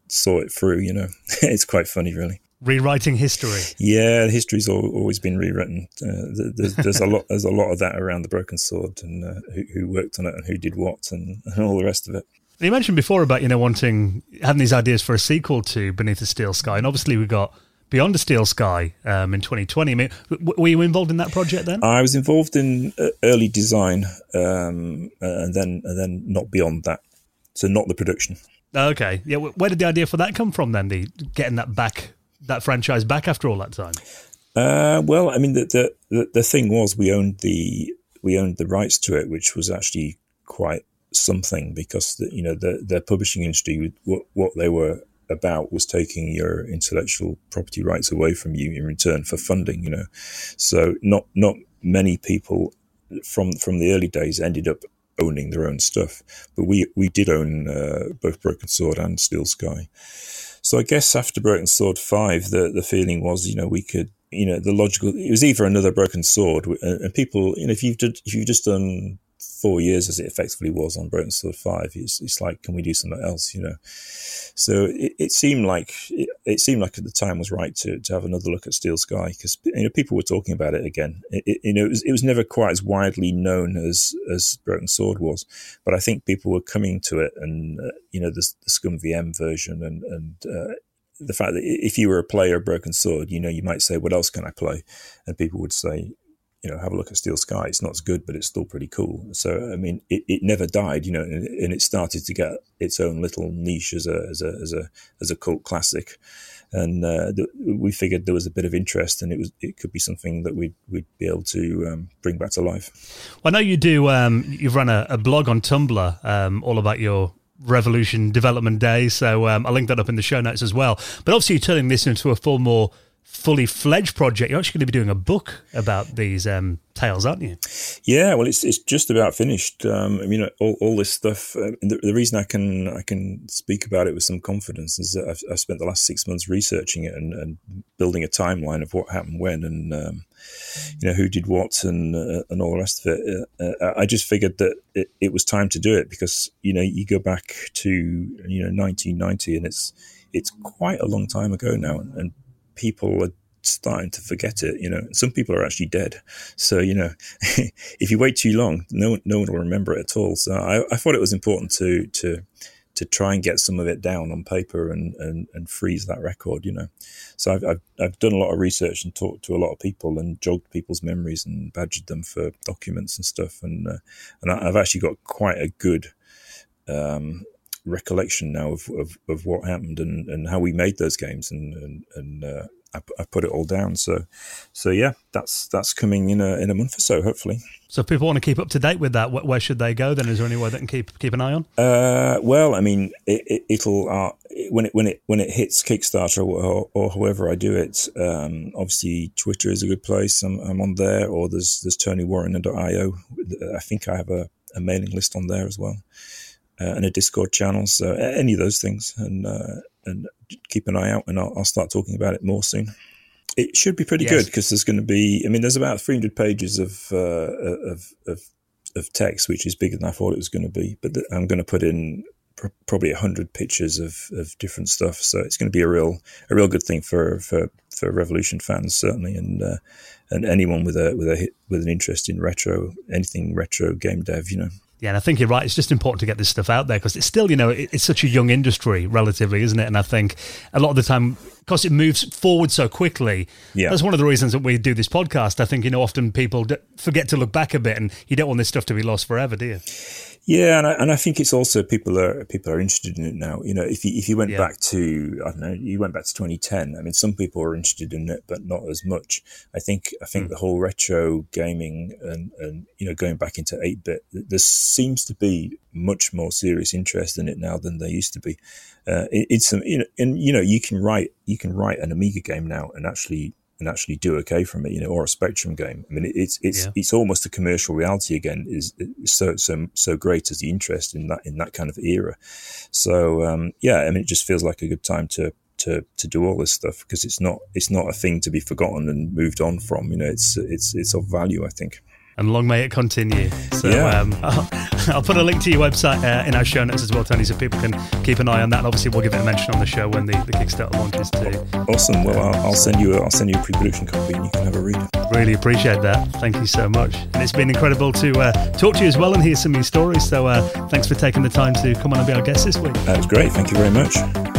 saw it through. You know, it's quite funny, really." Rewriting history. Yeah, history's always been rewritten. There's a lot of that around the Broken Sword, and who worked on it and who did what, and all the rest of it. You mentioned before about, you know, having these ideas for a sequel to Beneath a Steel Sky, and obviously we got Beyond a Steel Sky in 2020. I mean, were you involved in that project then? I was involved in early design, and then not beyond that, so not the production. Okay, yeah. Where did the idea for that come from then? Getting that back. That franchise back after all that time? Well, I mean, the thing was, we owned the rights to it, which was actually quite something, because the publishing industry, what they were about was taking your intellectual property rights away from you in return for funding, you know. So not many people from the early days ended up owning their own stuff, but we did own both Broken Sword and Steel Sky. So I guess after Broken Sword 5, the feeling was, you know, we could, you know, the logical, it was either another Broken Sword, and people, you know, if you've just done 4 years as it effectively was on Broken Sword 5, it's like, can we do something else, you know? So it seemed like at the time was right to have another look at Steel Sky, because, you know, people were talking about it again. It was never quite as widely known as Broken Sword was, but I think people were coming to it, and you know, the Scum VM version, and the fact that if you were a player of Broken Sword, you know, you might say, what else can I play? And people would say, you know, have a look at Steel Sky. It's not as good, but it's still pretty cool. So, I mean, it never died, you know, and it started to get its own little niche as a cult classic. And we figured there was a bit of interest, and it could be something that we'd be able to bring back to life. Well, I know you do. You've run a blog on Tumblr all about your Revolution development day. So I'll link that up in the show notes as well. But obviously, you're turning this into a fully fledged project. You're actually going to be doing a book about these tales, aren't you? Yeah, well, it's just about finished. You know, all this stuff. The reason I can speak about it with some confidence is that I've spent the last 6 months researching it and building a timeline of what happened when, and you know, who did what, and all the rest of it. I just figured that it was time to do it, because, you know, you go back to, you know, 1990, and it's quite a long time ago now, and people are starting to forget it, you know. Some people are actually dead. So, you know, if you wait too long, no one will remember it at all. So I thought it was important to try and get some of it down on paper and freeze that record, you know. So I've done a lot of research and talked to a lot of people and jogged people's memories and badgered them for documents and stuff. And I've actually got quite a good recollection now of what happened and how we made those games, and I put it all down. So yeah, that's coming in a month or so, hopefully. So if people want to keep up to date with that, where should they go then? Is there anywhere that can keep an eye on? Well, I mean, it'll when it hits Kickstarter or however I do it, obviously Twitter is a good place. I'm on there, or there's TonyWarriner.io. I think I have a mailing list on there as well, and a Discord channel. So any of those things, and keep an eye out, and I'll start talking about it more soon. It should be pretty good, because there's going to be, I mean, there's about 300 pages of text, which is bigger than I thought it was going to be. But I'm going to put in probably 100 pictures of different stuff. So it's going to be a real good thing for Revolution fans, certainly, and anyone with an interest in retro, anything retro game dev, you know. Yeah, and I think you're right. It's just important to get this stuff out there, because it's still, you know, it's such a young industry relatively, isn't it? And I think a lot of the time, because it moves forward so quickly, that's one of the reasons that we do this podcast. I think, you know, often people forget to look back a bit, and you don't want this stuff to be lost forever, do you? Yeah, and I think it's also people are interested in it now. You know, if you went back to, I don't know, you went back to 2010. I mean, some people are interested in it, but not as much. I think the whole retro gaming and you know, going back into 8-bit, there seems to be much more serious interest in it now than there used to be. You can write an Amiga game now and actually do okay from it, you know, or a Spectrum game. I mean, it's almost a commercial reality again, is so great as the interest in that kind of era. So, I mean, it just feels like a good time to do all this stuff, because it's not a thing to be forgotten and moved on from, you know, it's of value, I think. And long may it continue. So I'll put a link to your website in our show notes as well, Tony, so people can keep an eye on that. And obviously, we'll give it a mention on the show when the Kickstarter launches too. Awesome. Well, I'll send you a pre-production copy, and you can have a read. Really appreciate that. Thank you so much. And it's been incredible to talk to you as well and hear some of your stories. So thanks for taking the time to come on and be our guest this week. That was great. Thank you very much.